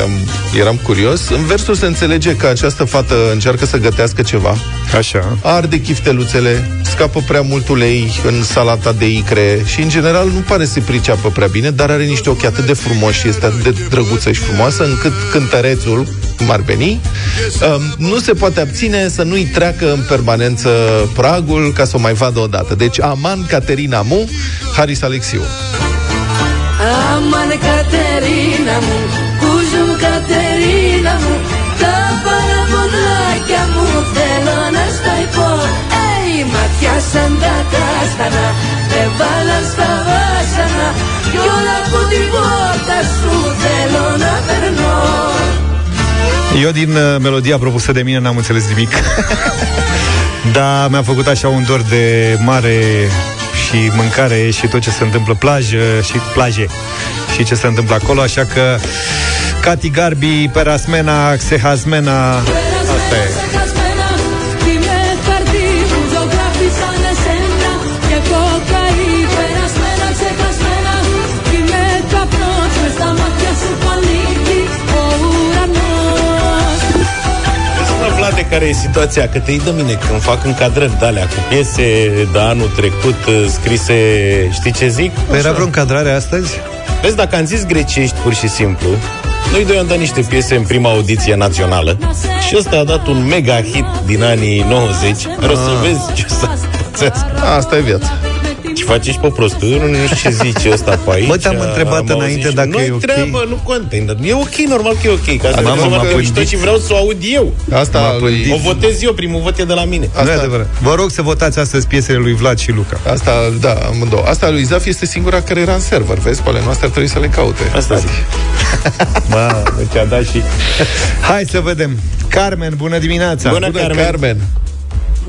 eram curios. În versuri se înțelege că această fată încearcă să gătească ceva. Așa. Arde chifteluțele, scapă prea mult ulei în salata de icre și, în general, nu pare să priceapă prea bine, dar are niște ochi atât de frumoși și este atât de drăguță și frumoasă, încât cântărețul, cum ar veni, um, nu se poate abține să nu-i treacă în permanență pragul ca să o mai vadă odată. Deci, Aman Caterina Mu, Haris Alexiu. Aman Caterina mu, cujum Caterina mu, ta parabonaia mu, telona stai po, ei matia sandata sana, te balans pavasana, eu la puti bota su, telona pernor. Eu din uh, melodia propusă de mine n-am înțeles nimic. Dar mi-a făcut așa un dor de mare și mâncare și tot ce se întâmplă, plajă și plaje și ce se întâmplă acolo, așa că Cati Garbi, Perasmena, Xehazmena, asta e. Care e situația, că te iei de mine când fac încadrări de alea cu piese de anul trecut scrise, știi ce zic? Păi era vreo încadrare astăzi? Vezi, dacă am zis grecești pur și simplu, noi doi am dat niște piese în prima audiție națională și ăsta a dat un mega hit din anii nouăzeci. Vreau să vezi ce o să pățească. Asta e viața. Și faci și pe prost, nu știu ce zice ăsta pe aici. Mă, te-am întrebat înainte dacă nu e ok. Treabă, nu contează. E ok, normal că e ok. Ca să mă apoi și vreau să o aud eu. Asta lui... O votez eu, primul vot e de la mine. Asta... Nu e adevărat. Vă rog să votați astăzi piesele lui Vlad și Luca. Asta, da, amândouă. Asta lui Zaf este singura care era în server, vezi? Pe ale noastre ar trebui să le caute. Asta zic. Mă, ți-a dat și... Hai să vedem. Carmen, bună dimineața. Bună, bună Carmen. Carmen.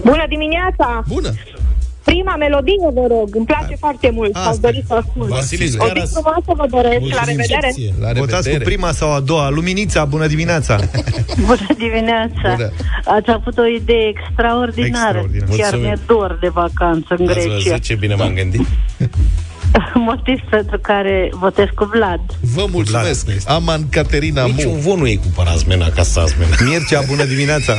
Bună dimineața. Bună. Prima melodie, vă rog, îmi place a, foarte mult, v-ați dorit să ascult. Vasiliz, o zi frumoasă vă doresc, la revedere. La revedere. Votați cu prima sau a doua. Luminița, bună dimineața! Bună dimineața! Bună. Ați avut o idee extraordinară. Extraordinar. Chiar mi-e dor de vacanță în Grecia. Ați văzut ce bine m-am gândit? Motiv pentru care votez cu Vlad. Vă mulțumesc! Vlad. Aman Caterina Mu. Niciun vot nu e cu Parasmena ca Sasmena. Mircea, bună dimineața!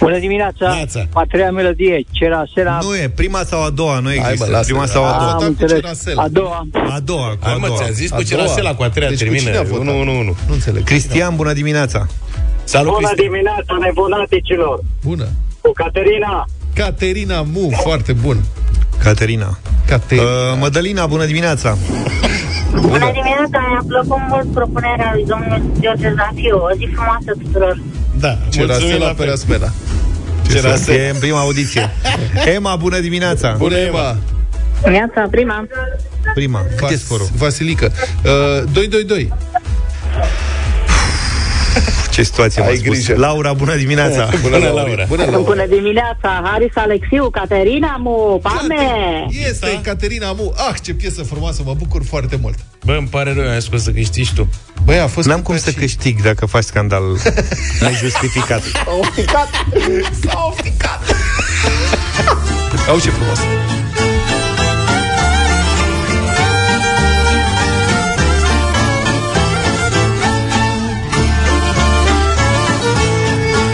Bună dimineața! Dimineața. A treia melodie, Cerasera... Nu e, prima sau a doua, nu există. Hai, bă, prima sau a doua. A, am a doua. A doua, cu Hai, mă, a doua. Ți-a zis a cu Cerasela, cu a treia deci termină. Nu, nu, nu. Nu înțeleg. Cristian, bună dimineața! Salut, bună Cristian. Dimineața, nebunaticilor! Bună! Cu Caterina! Caterina Mu, foarte bun! Caterina. Caterina. Uh, Mădălina, bună dimineața! Bună, bună dimineața! Mi-a plăcut mult propunerea lui domnul George Zafiu. O zi frumoasă tuturor! Da, mulțumim la Perasmena. E în prima audiție. Emma, bună dimineața! Bună, Emma! Dimineața, prima. Prima. Cât Vas- e scorul? Vasilică. doi doi doi. Ce situație m-a spus. Laura, bună dimineața. Bună, bună, Laura. Bună, Laura. Bună dimineața. Haris Alexiu, Caterina Mu, pame. Este Caterina Mu. Ah, ce piesă frumoasă, mă bucur foarte mult. Bă, îmi pare rău, am scos să câștigi tu. Băi, a fost... N-am cum să și... câștig dacă faci scandal. Nejustificat. S-a ofticat. S-a ofticat. Au, ce frumos.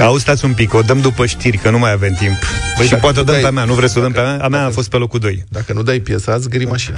Auzi, stați un pic, o dăm după știri, că nu mai avem timp. Păi și poate o dăm dai, pe a mea, nu vreți să o dăm pe a mea? A mea a fost pe locul doi. Dacă nu dai piesa, ați gri mașina.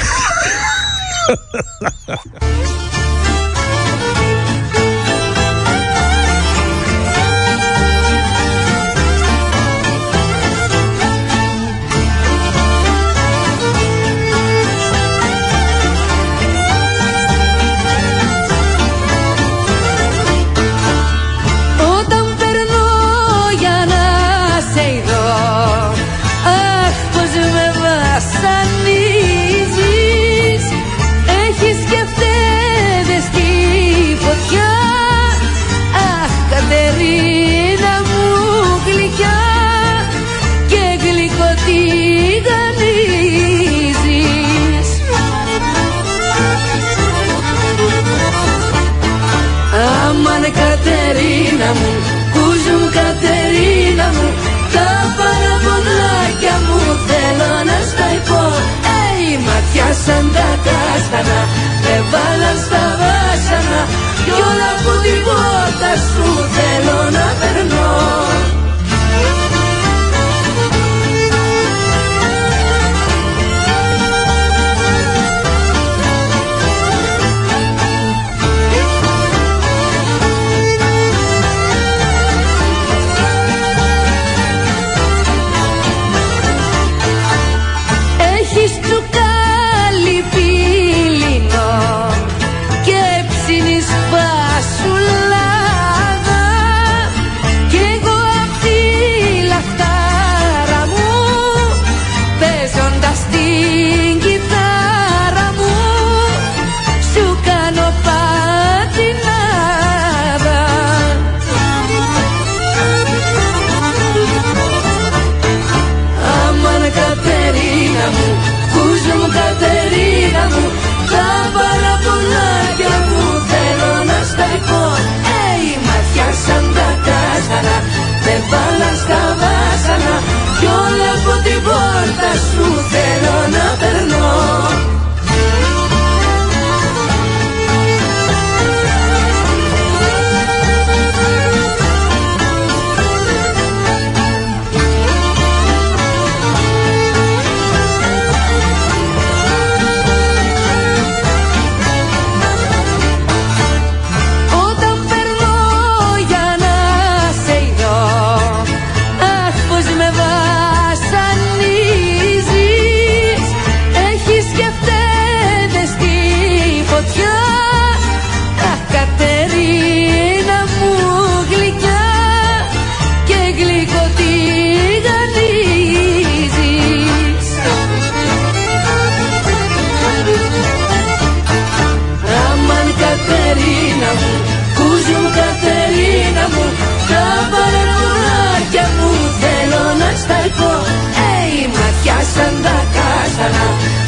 Ψήνεις πάσουλα asútelo na perno.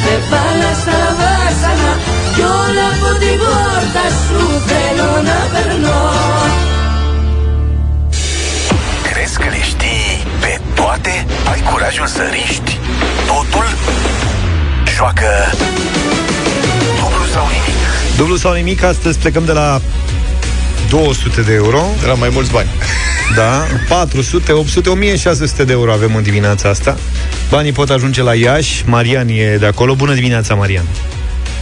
Με βάλα στα βάσανα κι όλα από την πόρτα σου θέλω να περνώ. Crezi că le știi pe toate? Ai curajul să riști totul? Joacă dublu sau nimic. Dublu sau nimic, astăzi plecăm de la două sute de euro. De la mai mulți bani. Da, patru sute, opt sute, o mie șase sute de euro avem în dimineața asta. Banii pot ajunge la Iași. Marian e de acolo. Bună dimineața, Marian.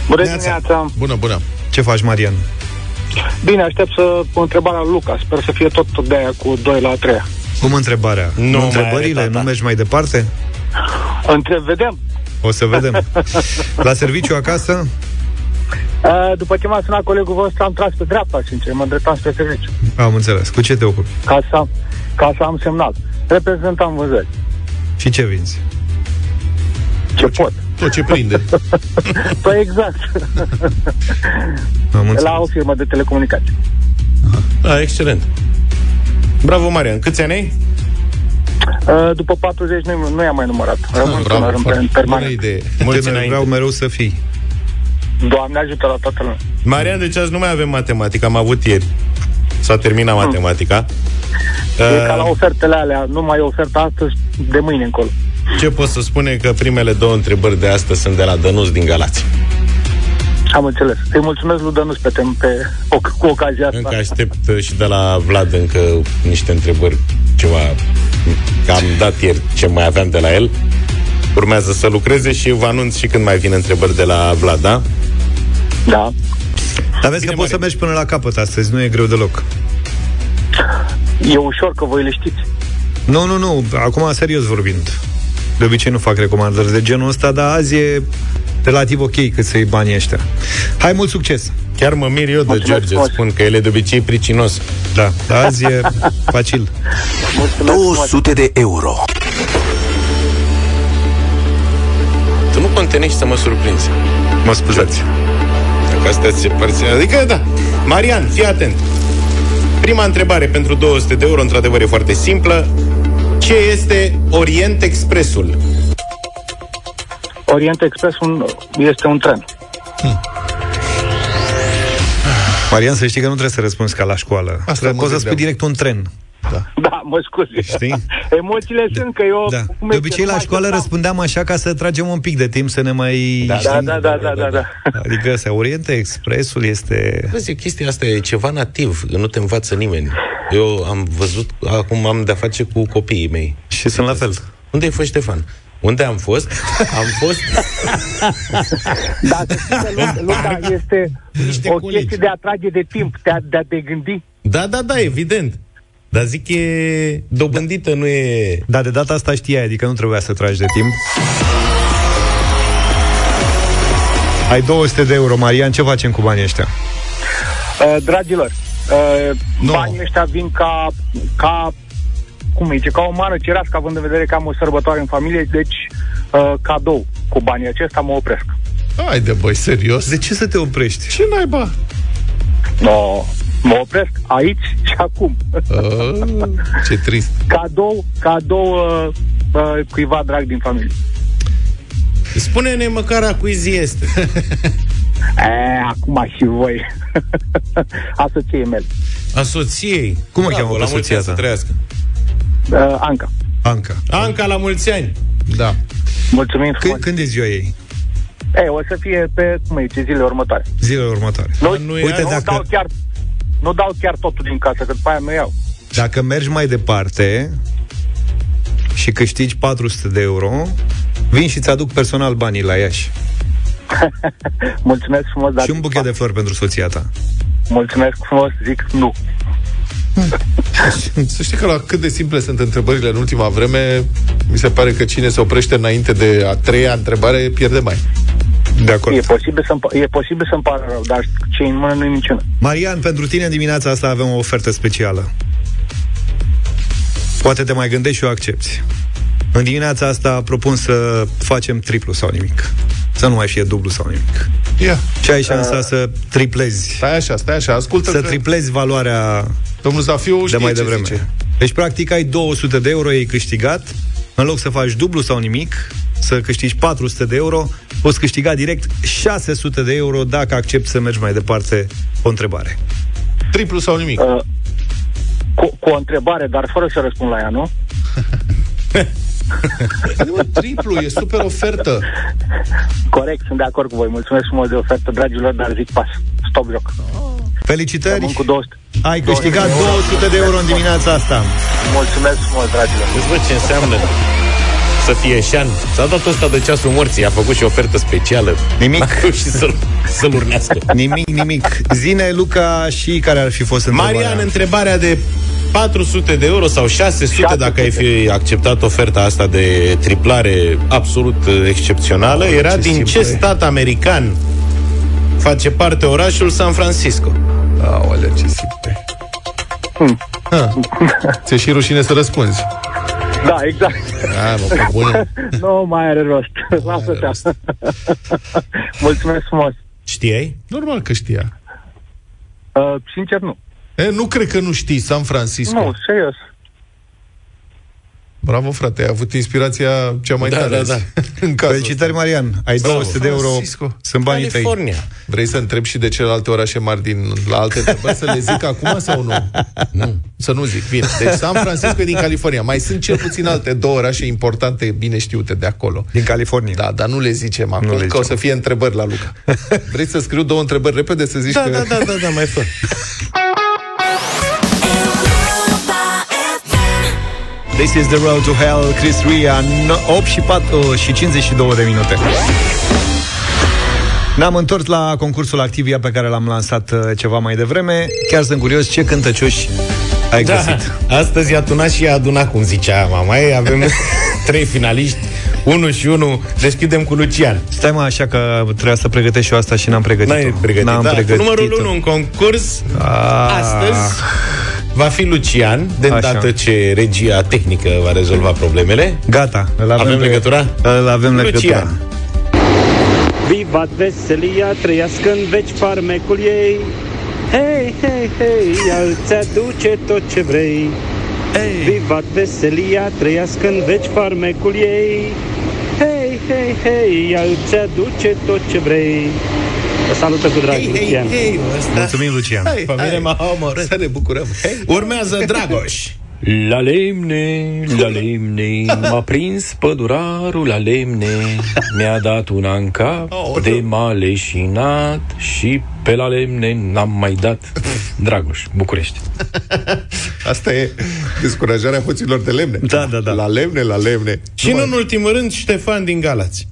Bună dimineața. Bună, bună. Ce faci, Marian? Bine, aștept să întrebarea lui Luca. Sper să fie tot de aia cu doi la trei. Cum întrebarea? Nu, nu întrebările? Arătat, nu mergi mai departe? Între vedem. O să vedem. La serviciu acasă? După ce m-a sunat colegul vostru, am tras pe dreapta, sincer, mă îndreptam spre serviciu. Am înțeles. Cu ce te ocupi? Ca să, ca să am semnal. Reprezentam vânzări. Și ce vinzi? Ce tot pot. Ce, tot ce prinde. Păi exact. La o firmă de telecomunicații. Ah, excelent. Bravo, Marian. Câți ani ai? După patruzeci nu, nu i-am mai numărat. Rămân ah, bravo, în permanent. Mulți vreau mereu să fii. Doamne ajută la toată lumea. Marian, deci azi nu mai avem matematică, am avut ieri. S-a terminat hmm. matematica. E uh, ca la ofertele alea, nu mai e oferta astăzi, de mâine încolo. Ce pot să spune că primele două întrebări de astăzi sunt de la Dănuț din Galați. Am înțeles. Îi mulțumesc lui Dănuț pe, pe, cu ocazia asta. Încă aștept și de la Vlad încă niște întrebări, ceva, că am dat ieri ce mai aveam de la el. Urmează să lucreze și vă anunț și când mai vin întrebări de la Vlad, da? Da. Dar vezi că poți să mergi până la capăt astăzi, nu e greu deloc. E ușor, că voi le știți. Nu, nu, nu, acum serios vorbind. De obicei nu fac recomandări de genul ăsta, dar azi e relativ ok cât să iei banii ăștia. Hai, mult succes! Chiar mă mir eu de mulțumesc, George, mulțumesc. Spun că el e de obicei pricinos. Da, dar azi e facil. Mulțumesc, două sute de euro. Tu nu contenești să mă surprinzi. Mă scuzați. Dacă astea ți se părține. Adică, da. Marian, fii atent. Prima întrebare pentru două sute de euro, într-adevăr, e foarte simplă. Ce este Orient Expressul? Orient Expressul este un tren. Hmm. Marian, să știi că nu trebuie să răspunzi ca la școală. Asta poți să spui direct un tren. Da. Da, mă scuze. Știi? Emoțiile de, sunt că eu da. Cum de obicei la școală răspundeam așa ca să tragem un pic de timp să ne mai da, da, da, da, da, da, da. Adică asta, Oriente Expressul este. Vezi, chestia asta e ceva nativ, nu te învață nimeni. Eu am văzut, acum am de a face cu copiii mei. Și sunt la fel. Unde ai fost, Ștefan? Unde am fost? Am fost... Dar Luca, este niște o colegi. Chestie de a trage de timp, de a, de a te gândi. Da, da, da, evident. Dar zic e dobândită, da. Nu e... Da, de data asta știai, adică nu trebuia să tragi de timp. Ai două sute de euro, Marian, ce facem cu banii ăștia? Uh, dragilor, uh, no. banii ăștia vin ca... ca cum zice, ca o mană cerească, având în vedere că am o sărbătoare în familie, deci uh, cadou cu banii acesta mă opresc. Haide, băi, serios? De ce să te oprești? Ce naiba? No... Mă opresc aici și acum. Oh, ce trist. Cadou, cadou uh, cuiva drag din familie. Spune-ne măcar a cui zi este. E, acum și voi. Asoției mele. Asoției? Cum o cheamă la mulți ani să trăiască? Uh, Anca. Anca. Anca, la mulți ani. Da. Mulțumim frumos. Când e ziua ei? Ei, o să fie pe, cum e, zilele următoare. Zilele următoare. Nu, uite, nu, dacă... dau chiar, nu dau chiar totul din casă, că după aia nu iau. Dacă mergi mai departe și câștigi patru sute de euro, vin și-ți aduc personal banii la Iași. Mulțumesc frumos. Și un buchet de flori pentru soția ta. Mulțumesc frumos, zic nu. Să știi că la cât de simple sunt întrebările în ultima vreme, mi se pare că cine se oprește înainte de a treia întrebare pierde bani. De acord. E posibil să-mi, e posibil să-mi pară rău, dar ce în mână nu e niciuna. Marian, pentru tine dimineața asta avem o ofertă specială. Poate te mai gândești și o accepti. În dimineața asta propun să facem triplu sau nimic. Să nu mai fie dublu sau nimic. Yeah. Ce ai șansa uh, să triplezi? Stai așa, stai așa, ascultă. Să triplezi valoarea. Domnul Zafiu știe de mai devreme. Zice. Deci practic ai două sute de euro, ei câștigat. În loc să faci dublu sau nimic, să câștigi patru sute de euro, poți câștiga direct șase sute de euro dacă accepti să mergi mai departe o întrebare. Triplu sau nimic? Uh, cu, cu o întrebare, dar fără să răspund la ea, nu? Nu, triplu, e super ofertă. Corect, sunt de acord cu voi. Mulțumesc frumos de ofertă, dragilor, dar zic pas. Stop joc. Felicitări cu două sute. Ai câștigat două sute de euro în dimineața asta. Mulțumesc frumos, dragilor. Îți văd ce înseamnă să fie șan. S-a dat ăsta de ceasul morții, a făcut și ofertă specială. Nimic și să-l, să-l urnească. Nimic, nimic. Zine, Luca, și care ar fi fost întrebarea? Marian, întrebarea de patru sute de euro sau șase sute, șase sute dacă ai fi acceptat oferta asta de triplare absolut excepțională, era ce din simplu, ce stat american face parte orașul San Francisco? Aolea, ce simte. Hmm. Ți-e și rușine să răspunzi. Da, exact. A, mă, bune. Nu mai are rost. Lasă-te. Mulțumesc frumos. Știai? Normal că știa. Uh, sincer, nu. E, nu cred că nu știi, San Francisco. Nu, serios. Bravo, frate, ai avut inspirația cea mai da, tare. Da, da. În cazul felicitări, ăsta. Marian, ai bravo. două sute de euro, Francisco. Sunt banii California. Tăi. Vrei să întrebi și de celelalte orașe mari din la alte întrebări, să le zic acum sau nu? Nu. Să nu zic, bine. Deci San Francisco e din California. Mai sunt cel puțin alte două orașe importante, bine știute de acolo. Din California. Da, dar nu le zicem acum, că zicem. O să fie întrebări la Luca. Vrei să scriu două întrebări repede să zici da, că... Da, da, da, da, mai fă. This is the road to hell, Chris Ria, opt și cincizeci și două de minute. Ne-am întors la concursul Activia pe care l-am lansat ceva mai devreme. Chiar sunt curios ce cântăcioși ai da, găsit. Astăzi i-a tunat și i-a adunat, cum zicea Mamaia. Avem trei finaliști, unul și unul. Deschidem cu Lucian. Stai mă, așa că trebuia să pregătesc și eu asta și n-am pregătit-o. N-ai pregătit, n-am da, pregătit-o. Numărul unu în concurs, ah. astăzi... va fi Lucian, de îndată ce regia tehnică va rezolva problemele. Gata. Avem, avem legătura? Îl avem legătura. Vivat veselia, trăiască în veci farmecul ei. Hei, hei, hei, el ți-aduce tot ce vrei. Hey. Vivat veselia, trăiască în veci farmecul ei. Hei, hei, hei, el ți-aduce tot ce vrei. Vă salută cu drag, hey, Lucian. Hey, hey, mulțumim, Lucian. Hai, hai, hai, să ne bucurăm. Hey. Urmează Dragoș. La lemne, la lemne, m-a prins pădurarul la lemne, mi-a dat una în cap, oh, de m-a leșinat și pe la lemne n-am mai dat. Dragoș, București. Asta e descurajarea hoților de lemne. Da, da, da. La lemne, la lemne. Și nu în ultimul rând, Ștefan din Galați.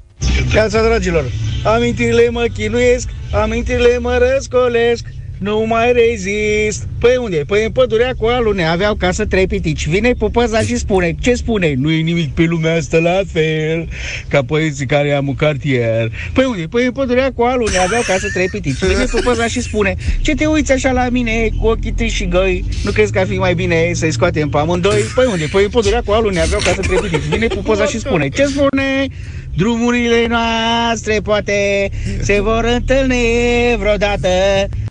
Viața, dragilor, amintirile mă chinuiesc, amintirile mă răscolesc, nu mai rezist. Păi unde? Păi în pădurea cu alune, aveau casă trei pitici. Vine popăza și spune, ce spune? Nu e nimic pe lumea asta la fel ca poeții care am un cartier. Păi unde? Păi în pădurea cu alune, aveau casă trei pitici. Vine popăza și spune, ce te uiți așa la mine cu ochii tăi și găi? Nu crezi că ar fi mai bine să-i scoatem pe amândoi? Păi unde? Păi în pădurea cu alune, aveau casă trei pitici. Vine popăza și spune, ce spune? Drumurile noastre poate se vor întâlni vreodată,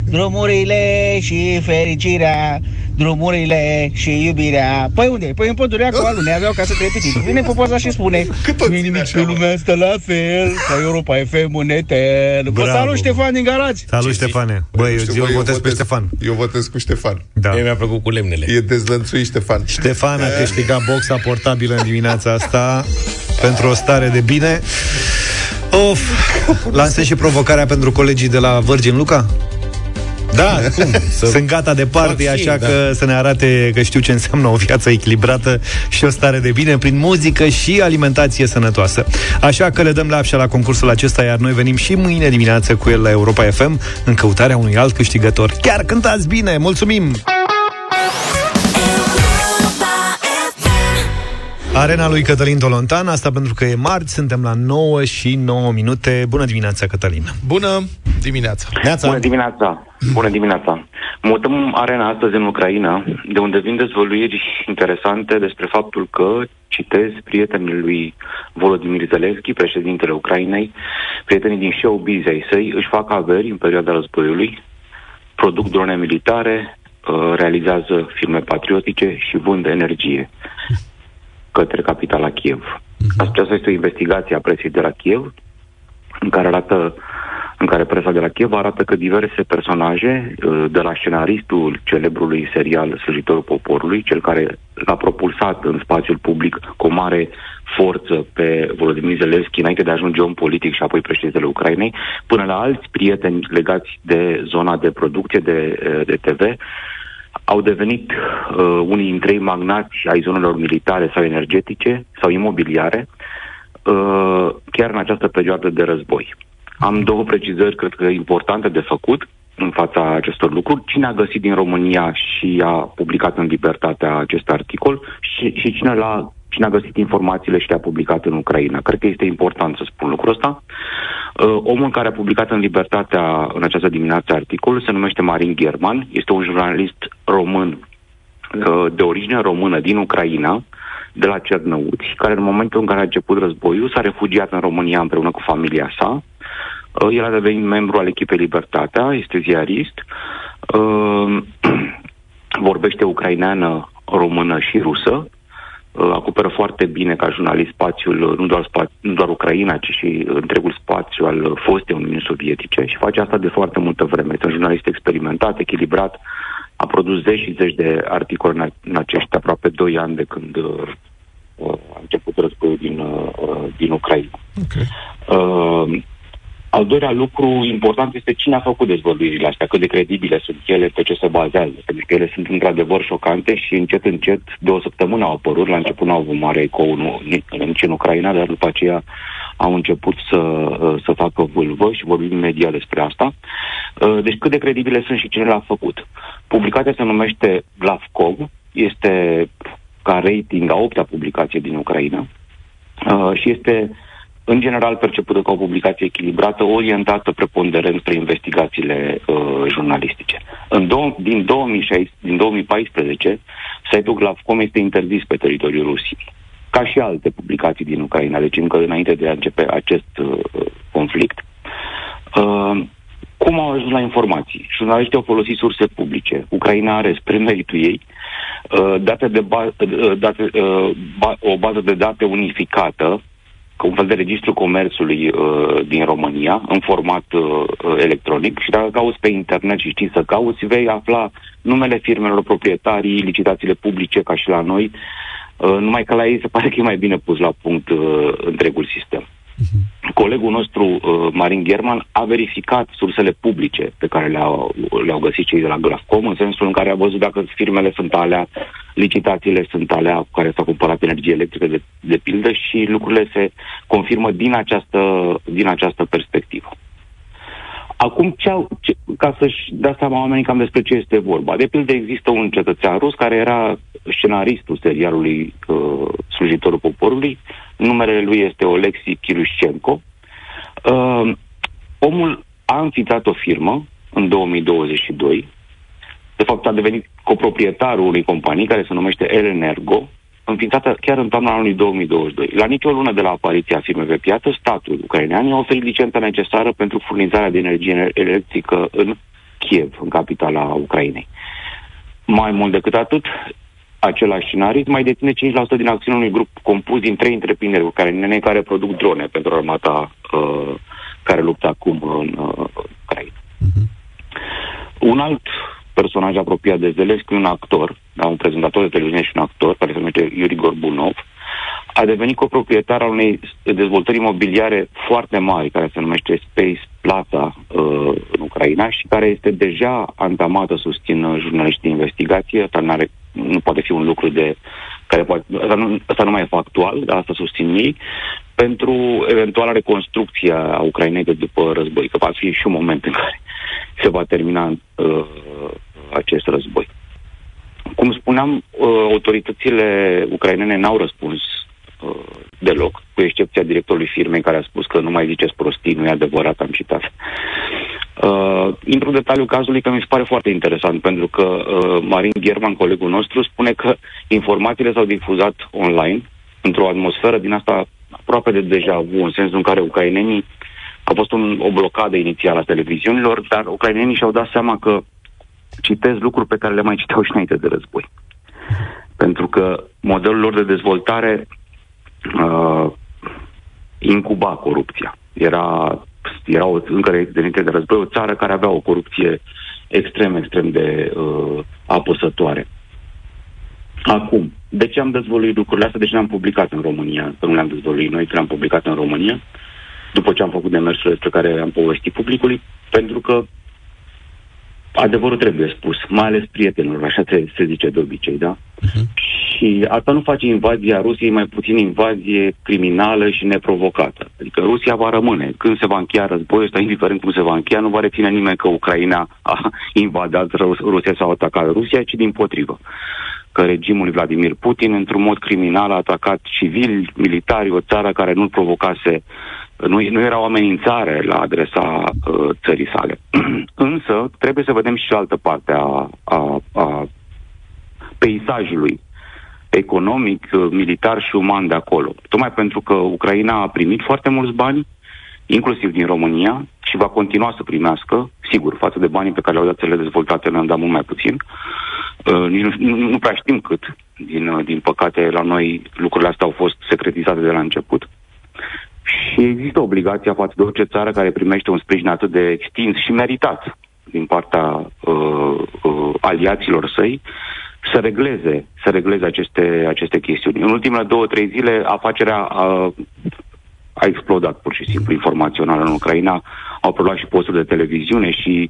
drumurile și fericirea, drumurile și iubirea. Păi unde? Păi în pădurea cu alune, aveau ca să trei pitici. Vine Popoza și spune: nu e nimic pe lumea asta la fel, ca Europa F M un etel. Bă, salut Ștefan din garaj. Salut Ștefane. Bă, eu, eu, eu votez pe Ștefan. Eu votez cu Ștefan. Da. Mi-a plăcut cu lemnele. E dezlănțuit Ștefan. Ștefan a câștigat boxa portabilă în dimineața asta pentru o stare de bine. Of, lansez și provocarea pentru colegii de la Virgin Luca? Da, cum? Sunt gata de party, așa da. Că să ne arate că știu ce înseamnă o viață echilibrată și o stare de bine prin muzică și alimentație sănătoasă. Așa că le dăm lapșa la concursul acesta, iar noi venim și mâine dimineață cu el la Europa F M în căutarea unui alt câștigător. Chiar cântați bine! Mulțumim! Arena lui Cătălin Tolontan, asta pentru că e marți, suntem la nouă și nouă minute. Bună dimineața, Cătălin! Bună dimineața! Bună dimineața! Bună dimineața! Mutăm arena astăzi în Ucraina, de unde vin dezvăluiri interesante despre faptul că, citez, prietenii lui Volodymyr Zelensky, președintele Ucrainei, prietenii din showbiz ai săi, își fac averi în perioada războiului, produc drone militare, realizează filme patriotice și vând energie către capitala Kiev. Aceasta este o investigație a presei de la Kiev, în care, arată, în care presa de la Kiev arată că diverse personaje, de la scenaristul celebrului serial Slujitorul Poporului, cel care l-a propulsat în spațiul public cu o mare forță pe Volodymyr Zelensky înainte de a ajunge om politic și apoi președintele Ucrainei, până la alți prieteni legați de zona de producție de, de T V, au devenit uh, unii dintre ei magnați ai zonelor militare sau energetice sau imobiliare, uh, chiar în această perioadă de război. Am două precizări, cred că importante de făcut în fața acestor lucruri. Cine a găsit din România și a publicat în Libertatea acest articol și, și cine, l-a, cine a găsit informațiile și le-a publicat în Ucraina. Cred că este important să spun lucrul ăsta. Uh, omul care a publicat în Libertatea în această dimineață articolul se numește Marin German, este un jurnalist român, uh, de origine română, din Ucraina, de la Cernăuți, care în momentul în care a început războiul s-a refugiat în România împreună cu familia sa. Uh, el a devenit membru al echipei Libertatea, este ziarist, uh, vorbește ucraineană, română și rusă, acoperă foarte bine ca jurnalist spațiul, nu doar, spa, nu doar Ucraina, ci și întregul spațiu al fostei Uniunii Sovietice și face asta de foarte multă vreme. Este un jurnalist experimentat, echilibrat, a produs zeci și zeci de articole în acești aproape doi ani de când uh, a început războiul din, uh, din Ucraina. Okay. Uh, al doilea lucru important este cine a făcut dezvăluirile astea, cât de credibile sunt ele, pe ce se bazează, pentru că ele sunt într-adevăr șocante și încet, încet, de o săptămână au apărut, la început nu au avut mare ecou nici în Ucraina, dar după aceea au început să, să facă vâlvă și vorbim imediat despre asta. Deci cât de credibile sunt și cine le-a făcut. Publicația se numește Blavkov, este ca rating a opta publicație din Ucraina și este în general percepută ca o publicație echilibrată, orientată preponderent spre investigațiile uh, jurnalistice. În do- din, două mii șaisprezece, din două mii paisprezece, site-ul Blavkov este interzis pe teritoriul Rusiei, ca și alte publicații din Ucraina, deci încă înainte de a începe acest uh, conflict. Uh, cum au ajuns la informații? Jurnaliștii au folosit surse publice. Ucraina are, spre meritul ei, uh, date de ba- uh, date, uh, ba- o bază de date unificată, un fel de registru comerțului uh, din România, în format uh, electronic, și dacă cauți pe internet și știi să cauți, vei afla numele firmelor, proprietarii, licitațiile publice, ca și la noi, uh, numai că la ei se pare că e mai bine pus la punct uh, întregul sistem. Uh-huh. Colegul nostru, uh, Marin German, a verificat sursele publice pe care le-au, le-au găsit cei de la Blavkov, în sensul în care a văzut dacă firmele sunt alea, licitațiile sunt alea cu care s-a cumpărat energie electrică de, de pildă și lucrurile se confirmă din această, din această perspectivă. Acum, ce au, ce, ca să-și dea seama oamenii cam despre ce este vorba. De pildă, există un cetățean rus care era scenaristul serialului uh, Slujitorul Poporului. Numele lui este Oleksii Kirushchenko. Uh, omul a înființat o firmă în două mii douăzeci și doi. De fapt, a devenit coproprietarul unei companii care se numește Elenergo, înființată chiar în toamna anului două mii douăzeci și doi. La nicio lună de la apariția firmei pe piață, statul ucrainean i-a oferit licența necesară pentru furnizarea de energie electrică în Kiev, în capitala Ucrainei. Mai mult decât atât, același scenarist mai deține cinci la sută din acțiunea unui grup compus din trei întreprinderi care, care produc drone pentru armata uh, care luptă acum în Ucraina. Uh, uh-huh. Un alt personaj apropiat de Zelensky, un actor, da, un prezentator de televiziune și un actor, care se numește Iuri Gorbunov, a devenit coproprietar al unei dezvoltări imobiliare foarte mari, care se numește Space Plaza uh, în Ucraina și care este deja antamată, susțin jurnaliști de investigație. Asta n-are, nu poate fi un lucru de care poate, asta, nu, asta nu mai e factual, dar asta susțin ei, pentru eventuala reconstrucție a Ucrainei de după război, că va fi și un moment în care se va termina uh, acest război. Cum spuneam, uh, autoritățile ucrainene n-au răspuns deloc, cu excepția directorului firmei care a spus că nu mai ziceți prostii, nu e adevărat, am citat. Uh, intru în detaliu cazului, că mi se pare foarte interesant, pentru că uh, Marin German, colegul nostru, spune că informațiile s-au difuzat online, într-o atmosferă din asta aproape de deja vu, în sensul în care ucrainenii, a fost un, o blocadă inițială a televiziunilor, dar ucrainenii și-au dat seama că citesc lucruri pe care le mai citeau și înainte de război. Pentru că modelul lor de dezvoltare Uh, incuba corupția. Era, era o, încă înainte de război, o țară care avea o corupție extrem, extrem de uh, apăsătoare. Acum, de ce am dezvăluit lucrurile astea? De ce ne-am publicat în România? Că nu le-am dezvăluit noi, că le-am publicat în România, după ce am făcut demersurile despre care am povestit publicului, pentru că adevărul trebuie spus, mai ales prietenilor, așa se, se zice de obicei, da? Uh-huh. Și asta nu face invazia Rusiei, mai puțin invazie criminală și neprovocată. Adică Rusia va rămâne. Când se va încheia războiul ăsta, indiferent cum se va încheia, nu va reține nimeni că Ucraina a invadat Rusia sau a atacat Rusia, ci dimpotrivă. Că regimul lui Vladimir Putin, într-un mod criminal, a atacat civili, militari, o țară care nu-l provocase, nu, nu era o amenințare la adresa uh, țării sale. Însă, trebuie să vedem și cealaltă parte a, a, a peisajului economic, militar și uman de acolo. Tocmai pentru că Ucraina a primit foarte mulți bani, inclusiv din România, și va continua să primească, sigur, față de banii pe care le-au dat țările dezvoltate, le-am dat mult mai puțin. Uh, nu, nu, nu prea știm cât. Din, din păcate, la noi lucrurile astea au fost secretizate de la început. Și există obligația față de orice țară care primește un sprijin atât de extins și meritat din partea uh, uh, aliaților săi, să regleze, să regleze aceste, aceste chestiuni. În ultimele două, trei zile, afacerea a, a explodat pur și simplu informațional în Ucraina. Au preluat și posturi de televiziune și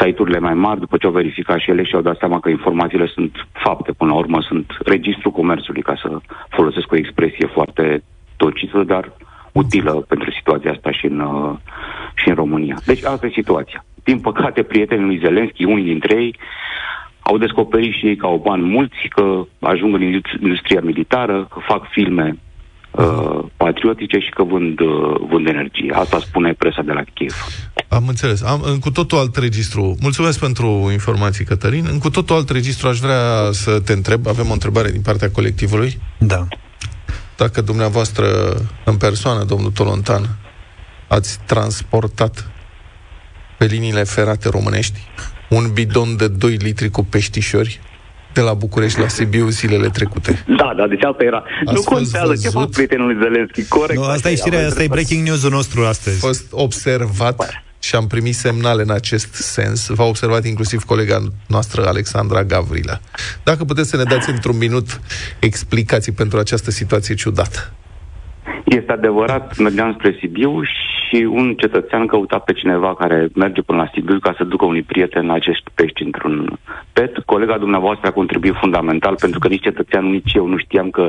site-urile mai mari, după ce au verificat și ele și au dat seama că informațiile sunt fapte, până la urmă sunt registrul comerțului, ca să folosesc o expresie foarte tocită, dar utilă pentru situația asta și în, și în România. Deci asta e situația. Din păcate, prietenii lui Zelensky, unii dintre ei, au descoperit și ei că au bani mulți, că ajung în industria militară, că fac filme uh, patriotice și că vând, uh, vând energie. Asta spune presa de la Kiev. Am înțeles. Am în cu totul alt registru. Mulțumesc pentru informații, Cătălin. În cu totul alt registru aș vrea să te întreb. Avem o întrebare din partea colectivului? Da. Dacă dumneavoastră, în persoană, domnul Tolontan, ați transportat pe liniile ferate românești un bidon de doi litri cu peștișori de la București la Sibiu zilele trecute. Da, da, deci asta era. Ați nu contează ce fac prietenul lui Zelensky, corect. Nu, asta e știrea, asta e breaking news-ul nostru astăzi. A fost observat și am primit semnale în acest sens. V-a observat inclusiv colega noastră, Alexandra Gavrila. Dacă puteți să ne dați într-un minut explicații pentru această situație ciudată. Este adevărat, mergeam spre Sibiu și un cetățean căuta pe cineva care merge până la Sibiu ca să ducă unui prieten acești pești într-un pet. Colega dumneavoastră a contribuit fundamental, pentru că nici cetățeanul, nici eu nu știam că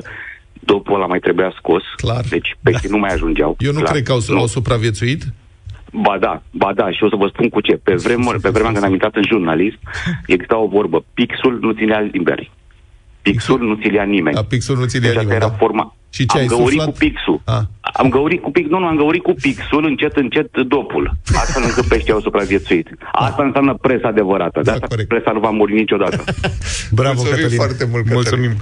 dopul ăla mai trebuia scos. Clar. Deci peștii da. nu mai ajungeau. Eu nu Clar. cred că au, au supraviețuit. Ba da, ba da, și o să vă spun cu ce. Pe vremea, pe vremea când am intrat în jurnalism, exista o vorbă, pixul nu ținea limberi. Pixul, pixul nu ți-l ia nimeni. A, pixul nu ți-l ia deci nimeni, da. Forma... Și ce am ai găurit suflat? Cu pixul. A. Am găurit cu pixul, nu, nu, am găurit cu pixul, încet, încet, dopul. Astfel încât peștii au supraviețuit. Asta înseamnă presa adevărată. Da, de asta corect. Presa nu va muri niciodată. Bravo, mulțumim, Cătălin. Foarte mult, Cătălin. Mulțumim.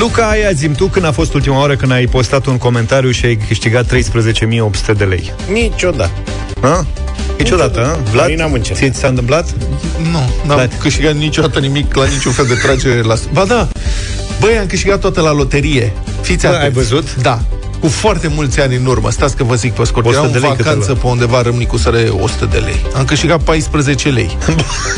Luca, aia zi-mi tu când a fost ultima oară când ai postat un comentariu și ai câștigat treisprezece mii opt sute de lei. Niciodată. A? Niciodată, Vlad? Ție ți s-a întâmplat? Nu, n-am câștigat niciodată nimic la niciun fel de tragere la... Ba da, băi, am câștigat toată la loterie. Fiți atenți. Ai văzut? Da. Cu foarte mulți ani în urmă, stați că vă zic pe scurt, eram în vacanță pe undeva, Râmnicu Sărăie, o sută de lei. Am câștigat paisprezece lei.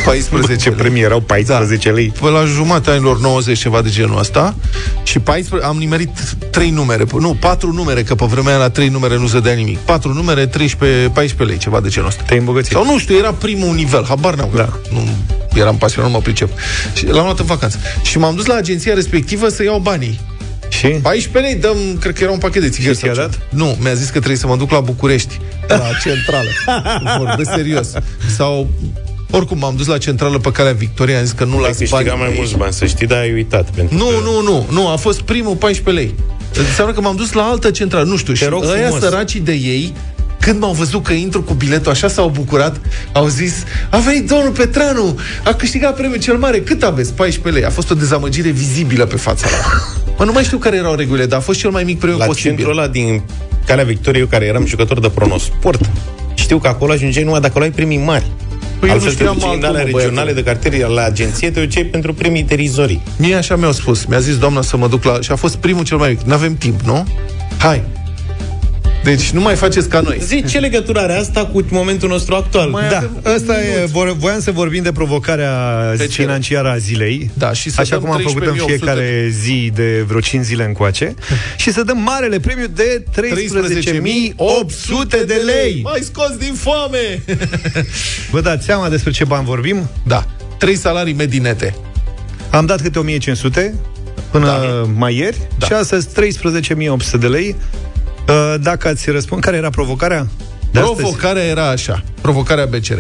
paisprezece ce premii erau, paisprezece da. Lei? Pe la jumătatea anilor nouăzeci, ceva de genul ăsta. Și paisprezece, am nimerit trei numere, nu, patru numere, că pe vremea aia la trei numere nu se dea nimic. patru numere, treisprezece, paisprezece lei, ceva de genul ăsta. Te-ai îmbogățit. Sau nu știu, era primul nivel, habar n-am. Da. Nu eram pasionat, nu mă pricep. Și l-am luat în vacanță. Și m-am dus la agenția respectivă să iau banii. Și? paisprezece lei dăm, cred că era un pachet de țigări. Și dat? Nu, mi-a zis că trebuie să mă duc la București, la centrală. Vorbesc serios. Sau, oricum, m-am dus la centrală pe Calea Victoriei, am zis că nu las bani. Ai câștigat mai mulți bani, să știi, dar ai uitat. Pentru nu, că... nu, nu, nu, a fost primul paisprezece lei. Înseamnă că m-am dus la altă centrală, nu știu. Te și ăia săracii de ei, când m-au văzut că intru cu biletul, așa s-au bucurat, au zis: a venit domnul Petranu, a câștigat premiul cel mare, cât aveți? paisprezece lei. A fost o dezamăgire vizibilă pe fața lor. Mă, nu mai știu care erau regulile, dar a fost cel mai mic premiu la posibil. La centrul ăla din Calea Victoriei, eu care eram jucător de pronosport, știu că acolo ajungeai numai dacă luai primii mari. Păi altfel te duceai în alea regionale de cartier, la agenție, te duceai pentru primii derizorii. Mie așa mi-au spus, mi-a zis doamna să mă duc la... Și a fost primul cel mai mic. N-avem timp, nu? Hai! Deci nu mai faceți ca noi. Zici, ce legătură are asta cu momentul nostru actual? Mai da. Asta e, voiam să vorbim de provocarea deci financiară a zilei. Da, și să așa cum am făcut în fiecare zi de vreo cinci zile încoace. Și să dăm marele premiu de treisprezece mii opt sute de lei. Mai scos din foame! Vă dați seama despre ce bani vorbim? Da. Trei salarii medii nete. Am dat câte o mie cinci sute până da. mai ieri. Da. Și astăzi treisprezece mii opt sute de lei. Dacă ați răspund, care era provocarea? Provocarea era așa. Provocarea B C R.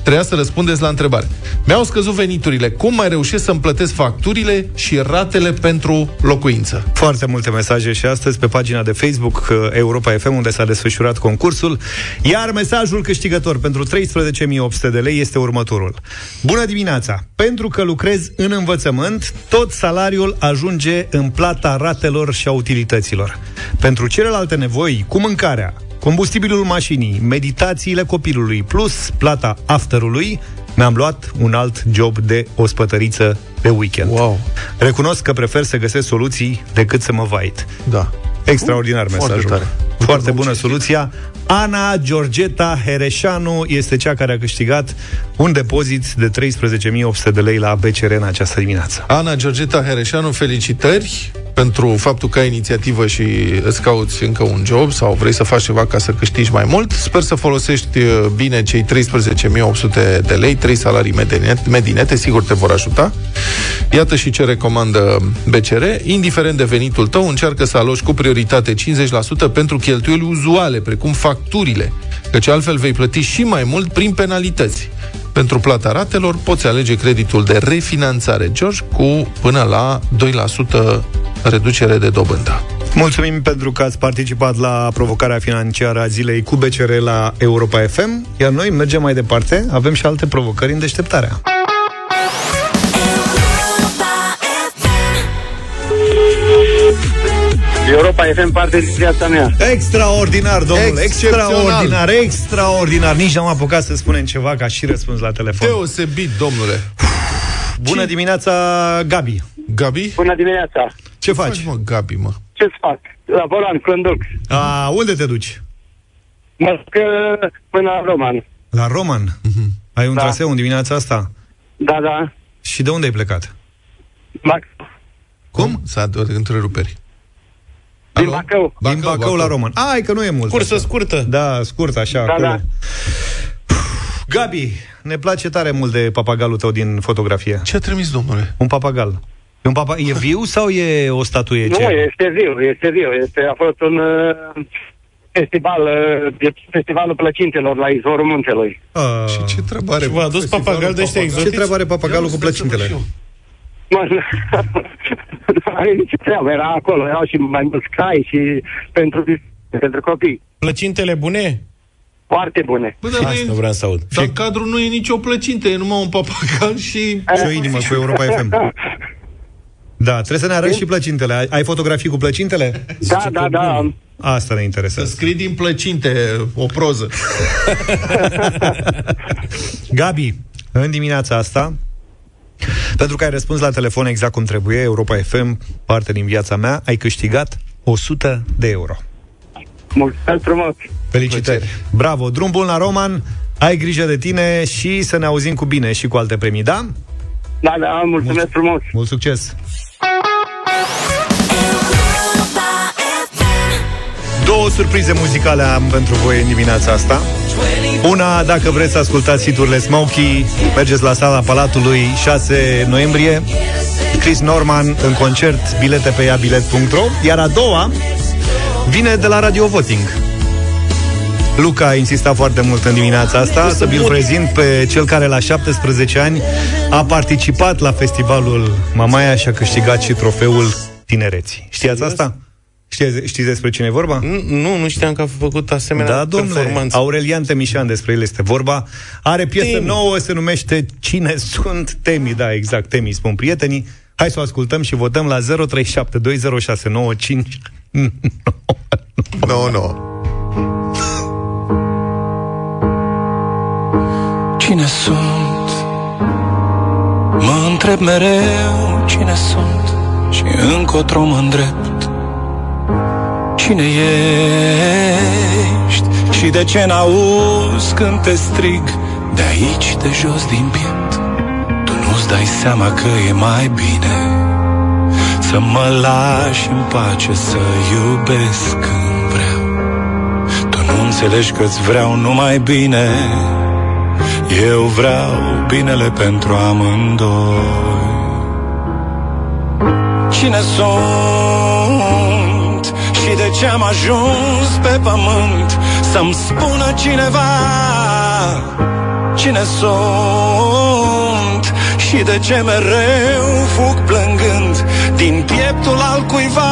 Trebuia să răspundeți la întrebare. Mi-au scăzut veniturile, cum mai reușesc să-mi plătesc facturile și ratele pentru locuință? Foarte multe mesaje și astăzi pe pagina de Facebook Europa F M, unde s-a desfășurat concursul. Iar mesajul câștigător pentru treisprezece mii opt sute de lei este următorul: bună dimineața! Pentru că lucrez în învățământ, tot salariul ajunge în plata ratelor și a utilităților. Pentru celelalte nevoi, cu mâncarea, combustibilul mașinii, meditațiile copilului, plus plata afterului, mi-am luat un alt job de ospătăriță pe weekend. Wow. Recunosc că prefer să găsesc soluții decât să mă vait. Da. Extraordinar uh, mesajul. Foarte, foarte bună soluția. Ana Georgeta Hereșanu este cea care a câștigat un depozit de treisprezece mii opt sute de lei la B C R în această dimineață. Ana Georgeta Hereșanu, felicitări pentru faptul că ai inițiativă și îți cauți încă un job sau vrei să faci ceva ca să câștigi mai mult. Sper să folosești bine cei treisprezece mii opt sute de lei, trei salarii medinete, sigur te vor ajuta. Iată și ce recomandă B C R. Indiferent de venitul tău, încearcă să aloci cu prioritate cincizeci la sută pentru cheltuieli uzuale, precum facturile, căci altfel vei plăti și mai mult prin penalități. Pentru plata ratelor poți alege creditul de refinanțare, George, cu până la doi la sută reducere de dobândă. Mulțumim pentru că ați participat la provocarea financiară a zilei cu B C R la Europa F M, iar noi mergem mai departe, avem și alte provocări în deșteptarea. Europa F M, parte din viața mea. Extraordinar, domnul, extraordinar, extraordinar. Nici n-am apucat să spunem ceva, ca și răspuns la telefon. Deosebit, domnule. Bună dimineața, Gabi. Gabi? Bună dimineața. Ce faci? Ce faci, mă, Gabi, mă? Ce-ți fac? La volan, clânduc. A, unde te duci? Mă duc până la Roman. La Roman? Mm-hmm. Ai un da. traseu în dimineața asta? Da, da. Și de unde ai plecat? Max. Cum? S-a întreruperi. Din Bacău. Din Bacău, Bacău la Roman. Ai, că nu e mult. Cursă așa. Scurtă. Da, scurt, așa. Da, da. Gabi, ne place tare mult de papagalul tău din fotografie. Ce a trimis, domnule? Un papagal. E, un papa... e viu sau e o statuie? Nu, ce? este viu, este viu. Este, a fost un uh, festival, uh, festivalul plăcintelor la Izvorul Muntelui. Ah. Și ce treabă are? V-a adus papagal de ăștia exotici? Ce treabă are papagalul cu plăcintele? Nu are nicio treabă, era acolo, erau și mai mulți cai și pentru, pentru copii. Plăcintele bune? Foarte bune. Bă, dar asta nu vreau să aud. Dar în cadrul nu e nicio plăcinte, e numai un papagal și... Și o inimă cu Europa F M. Da, trebuie să ne arăți și plăcintele. Ai fotografii cu plăcintele? Da, zice da, da. Nu. Asta ne interesează. Să scrii din plăcinte o proză. Gabi, în dimineața asta, pentru că ai răspuns la telefon exact cum trebuie, Europa F M, parte din viața mea, ai câștigat o sută de euro. Mulțumesc frumos! Felicitări! Bravo! Drum bun la Roman, ai grijă de tine și să ne auzim cu bine și cu alte premii, da? Da, da, mulțumesc mult, frumos! Mult succes! Două surprize muzicale am pentru voi în dimineața asta. Una, dacă vreți să ascultați hiturile Smokey, mergeți la Sala Palatului, șase noiembrie, Chris Norman în concert, bilete pe iabilet punct ro. Iar a doua vine de la Radio Voting. Luca a insistat foarte mult în dimineața asta să vi-l prezint pe cel care la șaptesprezece ani a participat la festivalul Mamaia și a câștigat și trofeul tinereții. Știați asta? Știți, știți despre cine e vorba? Nu, nu știam că a făcut asemenea da, domnule, performanță. Aurelian Temișan, despre el este vorba. Are piesă Temi. nouă, se numește Cine sunt Temi? Da, exact, Temi, spun prietenii. Hai să o ascultăm și votăm la zero trei șapte doi zero șase nouă cinci nouă nouă. Cine sunt? Mă întreb mereu cine sunt și încotro mă îndrept. Cine ești și de ce n-auzi când te strig de aici, de jos, din piept? Tu nu-ți dai seama că e mai bine să mă lași în pace, să iubesc când vreau. Tu nu înțelegi că-ți vreau numai bine. Eu vreau binele pentru amândoi. Cine sunt? Și de ce am ajuns pe pământ? Să-mi spună cineva cine sunt. Și de ce mereu fug plângând din pieptul al cuiva?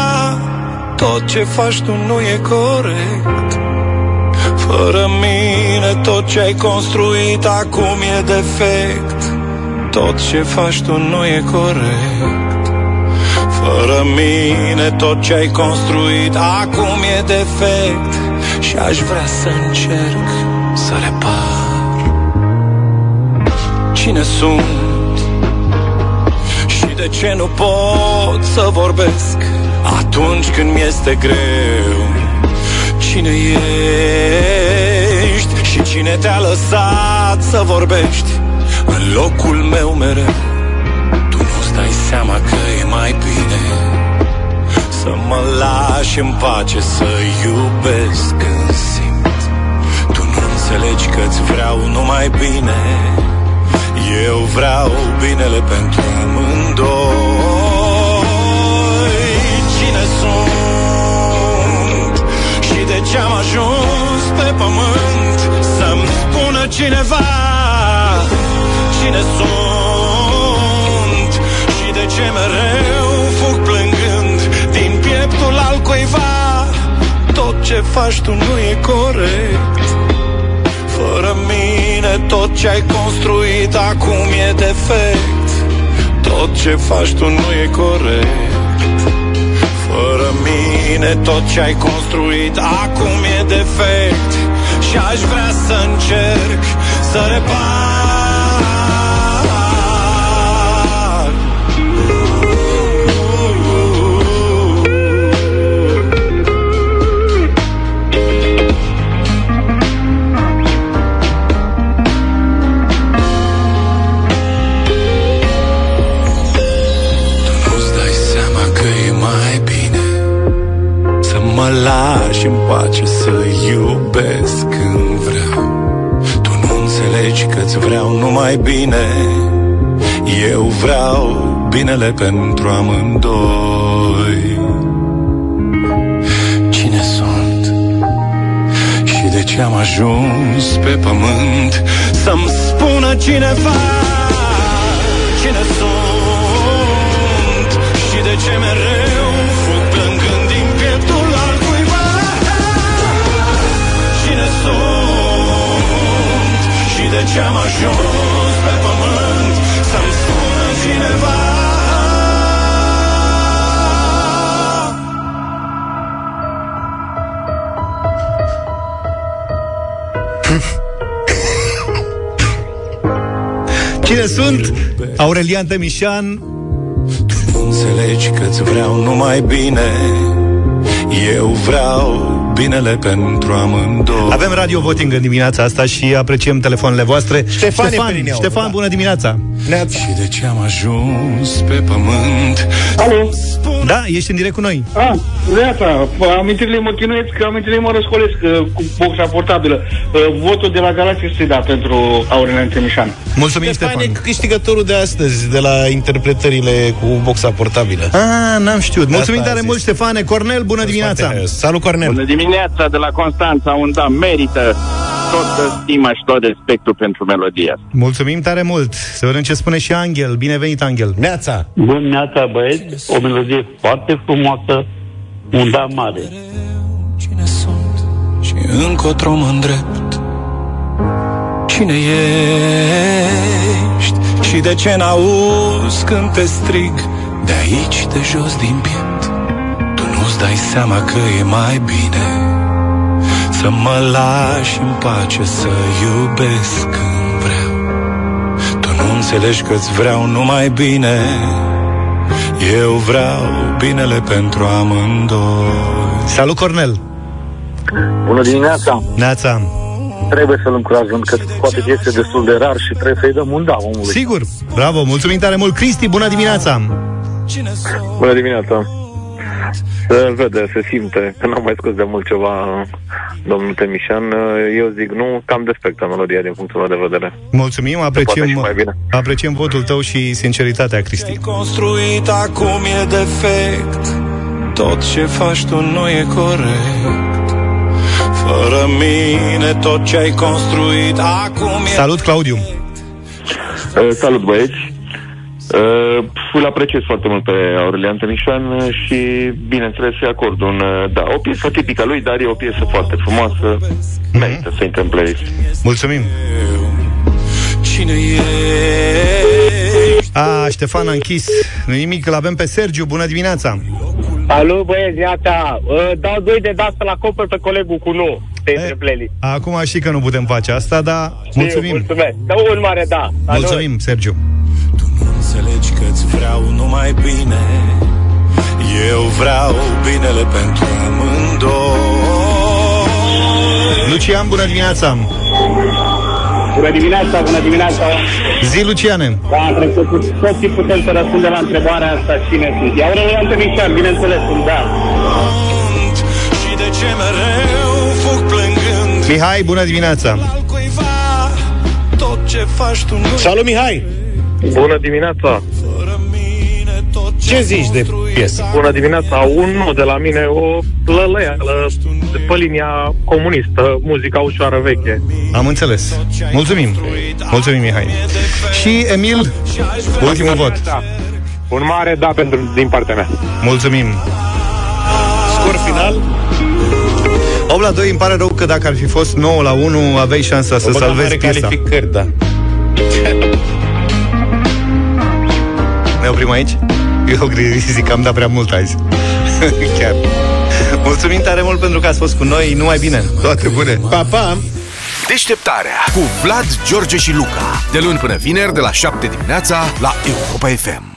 Tot ce faci tu nu e corect. Fără mine tot ce ai construit acum e defect. Tot ce faci tu nu e corect. Fără mine tot ce ai construit acum e defect. Și aș vrea să încerc să repar. Cine sunt? Și de ce nu pot să vorbesc atunci când mi-este greu? Cine ești? Și cine te-a lăsat să vorbești în locul meu mereu? Dai seama că e mai bine să mă lași în pace, să iubesc când simt. Tu nu înțelegi că-ți vreau numai bine. Eu vreau binele pentru amândoi. Cine sunt? Și de ce am ajuns pe pământ? Să-mi spună cineva cine sunt. De ce mereu fug plângând din pieptul al cuiva? Tot ce faci tu nu e corect. Fără mine tot ce ai construit acum e defect. Tot ce faci tu nu e corect. Fără mine tot ce ai construit acum e defect. Și aș vrea să încerc să repar. Mă lași în pace să iubesc când vreau. Tu nu înțelegi că-ți vreau numai bine. Eu vreau binele pentru amândoi. Cine sunt? Și de ce am ajuns pe pământ? Să-mi spună cineva cine sunt. Și de ce mereu fug plângând din pieptul al cuiva? Cine sunt? Și de ce am ajuns pe pământ? Să-mi spună cineva Cine sunt? Aurelian Temișan. Înțelegi că-ți vreau numai bine, eu vreau binele pentru amândouă. Avem Radio Voting în dimineața asta și apreciem telefoanele voastre. Ștefan, Ștefan, Ștefan da. Bună dimineața. Neața. Și de ce am ajuns pe pământ? Alo. Da, ești în direct cu noi. Ah, neața, amintirile mă chinuiesc, că amintirile mă răscolesc cu boxa portabilă. Votul de la Galați este dat pentru Aurelian Temișan. Mulțumim, Ștefan. Ștefan e câștigătorul de astăzi de la interpretările cu boxa portabilă. Ah, n-am știut. De mulțumim tare mult, Ștefane. Cornel, bună dimineața. Salut, Cornel. Bună dimineața. Dimineața de la Constanța, unde merită toată stima și tot respectul pentru melodia. Mulțumim tare mult. Să vedem ce spune și Angel. Bine venit, Angel. Neața. Bună neața, băieți. O melodie foarte frumoasă, un da mare. Cine sunt și încotro mă îndrept? Cine ești și de ce n-auzi când te strig de aici, de jos, din piept? Nu-ți dai seama că e mai bine să mă lași în pace, să iubesc când vreau. Tu nu înțelegi că-ți vreau numai bine, eu vreau binele pentru amândoi. Salut, Cornel! Bună dimineața! Neața! Trebuie să-l încurajăm, că poate este destul de rar și trebuie să-i dăm un da omului. Sigur! Bravo! Mulțumim tare mult! Cristi, bună dimineața! Bună dimineața! Se vede, se simte că n-am mai scos de mult ceva domnul Temișan. Eu zic nu, cam despectă melodia din punctul meu de vedere. Mulțumim, apreciem, apreciem votul tău și sinceritatea, Cristi. Construit acum e defect, tot ce faci tu nu e corect. Fără mine tot ce ai construit acum e... Salut, Claudiu. uh, Salut, băieți. Uh, îl apreciez foarte mult pe Aurelian Temișan și, bineînțeles, îi acord un da. O piesă tipică lui, dar e o piesă foarte frumoasă. Mm-hmm. Merită să intre în playlist. Mulțumim. A, Ștefan a închis. Nu nimic, îl avem pe Sergiu. Bună dimineața. Alo, băieți, iată. Uh, dau doi de dat să-l acopăr pe colegul cu nu. E, acum știi că nu putem face asta, dar mulțumim. Mulțumesc. Dă un mare da. Alo. Mulțumim, Sergiu. Înțelegi că-ți vreau numai bine, eu vreau binele pentru amândoi. Lucian, bună dimineața! Bună dimineața, bună dimineața! Zi, Luciane! Da, cred că toți putem să răspundem la întrebarea asta, cine sunt. Iar Aurelian Temișan, bineînțeles, sunt da. Și de ce mereu fug plângând? Mihai, bună dimineața! Salut, Mihai! Bună dimineața! Ce zici de piesă? Bună dimineața! Un nu de la mine, o lălăială pe linia comunistă, muzica ușoară veche. Am înțeles. Mulțumim! Mulțumim, Mihai! Și Emil, ultimul vot. Un mare da pentru, din partea mea. Mulțumim! Scor final... opt la doi, îmi pare rău că dacă ar fi fost nouă la unu, aveai șansa să salvezi piesa. Calificări, da. Ne oprim aici? Eu zic că am dat prea mult azi. Chiar. Mulțumim tare mult pentru că ați fost cu noi. Numai bine. Toate bune. Pa, pa! Deșteptarea cu Vlad, George și Luca. De luni până vineri, de la șapte dimineața, la Europa F M.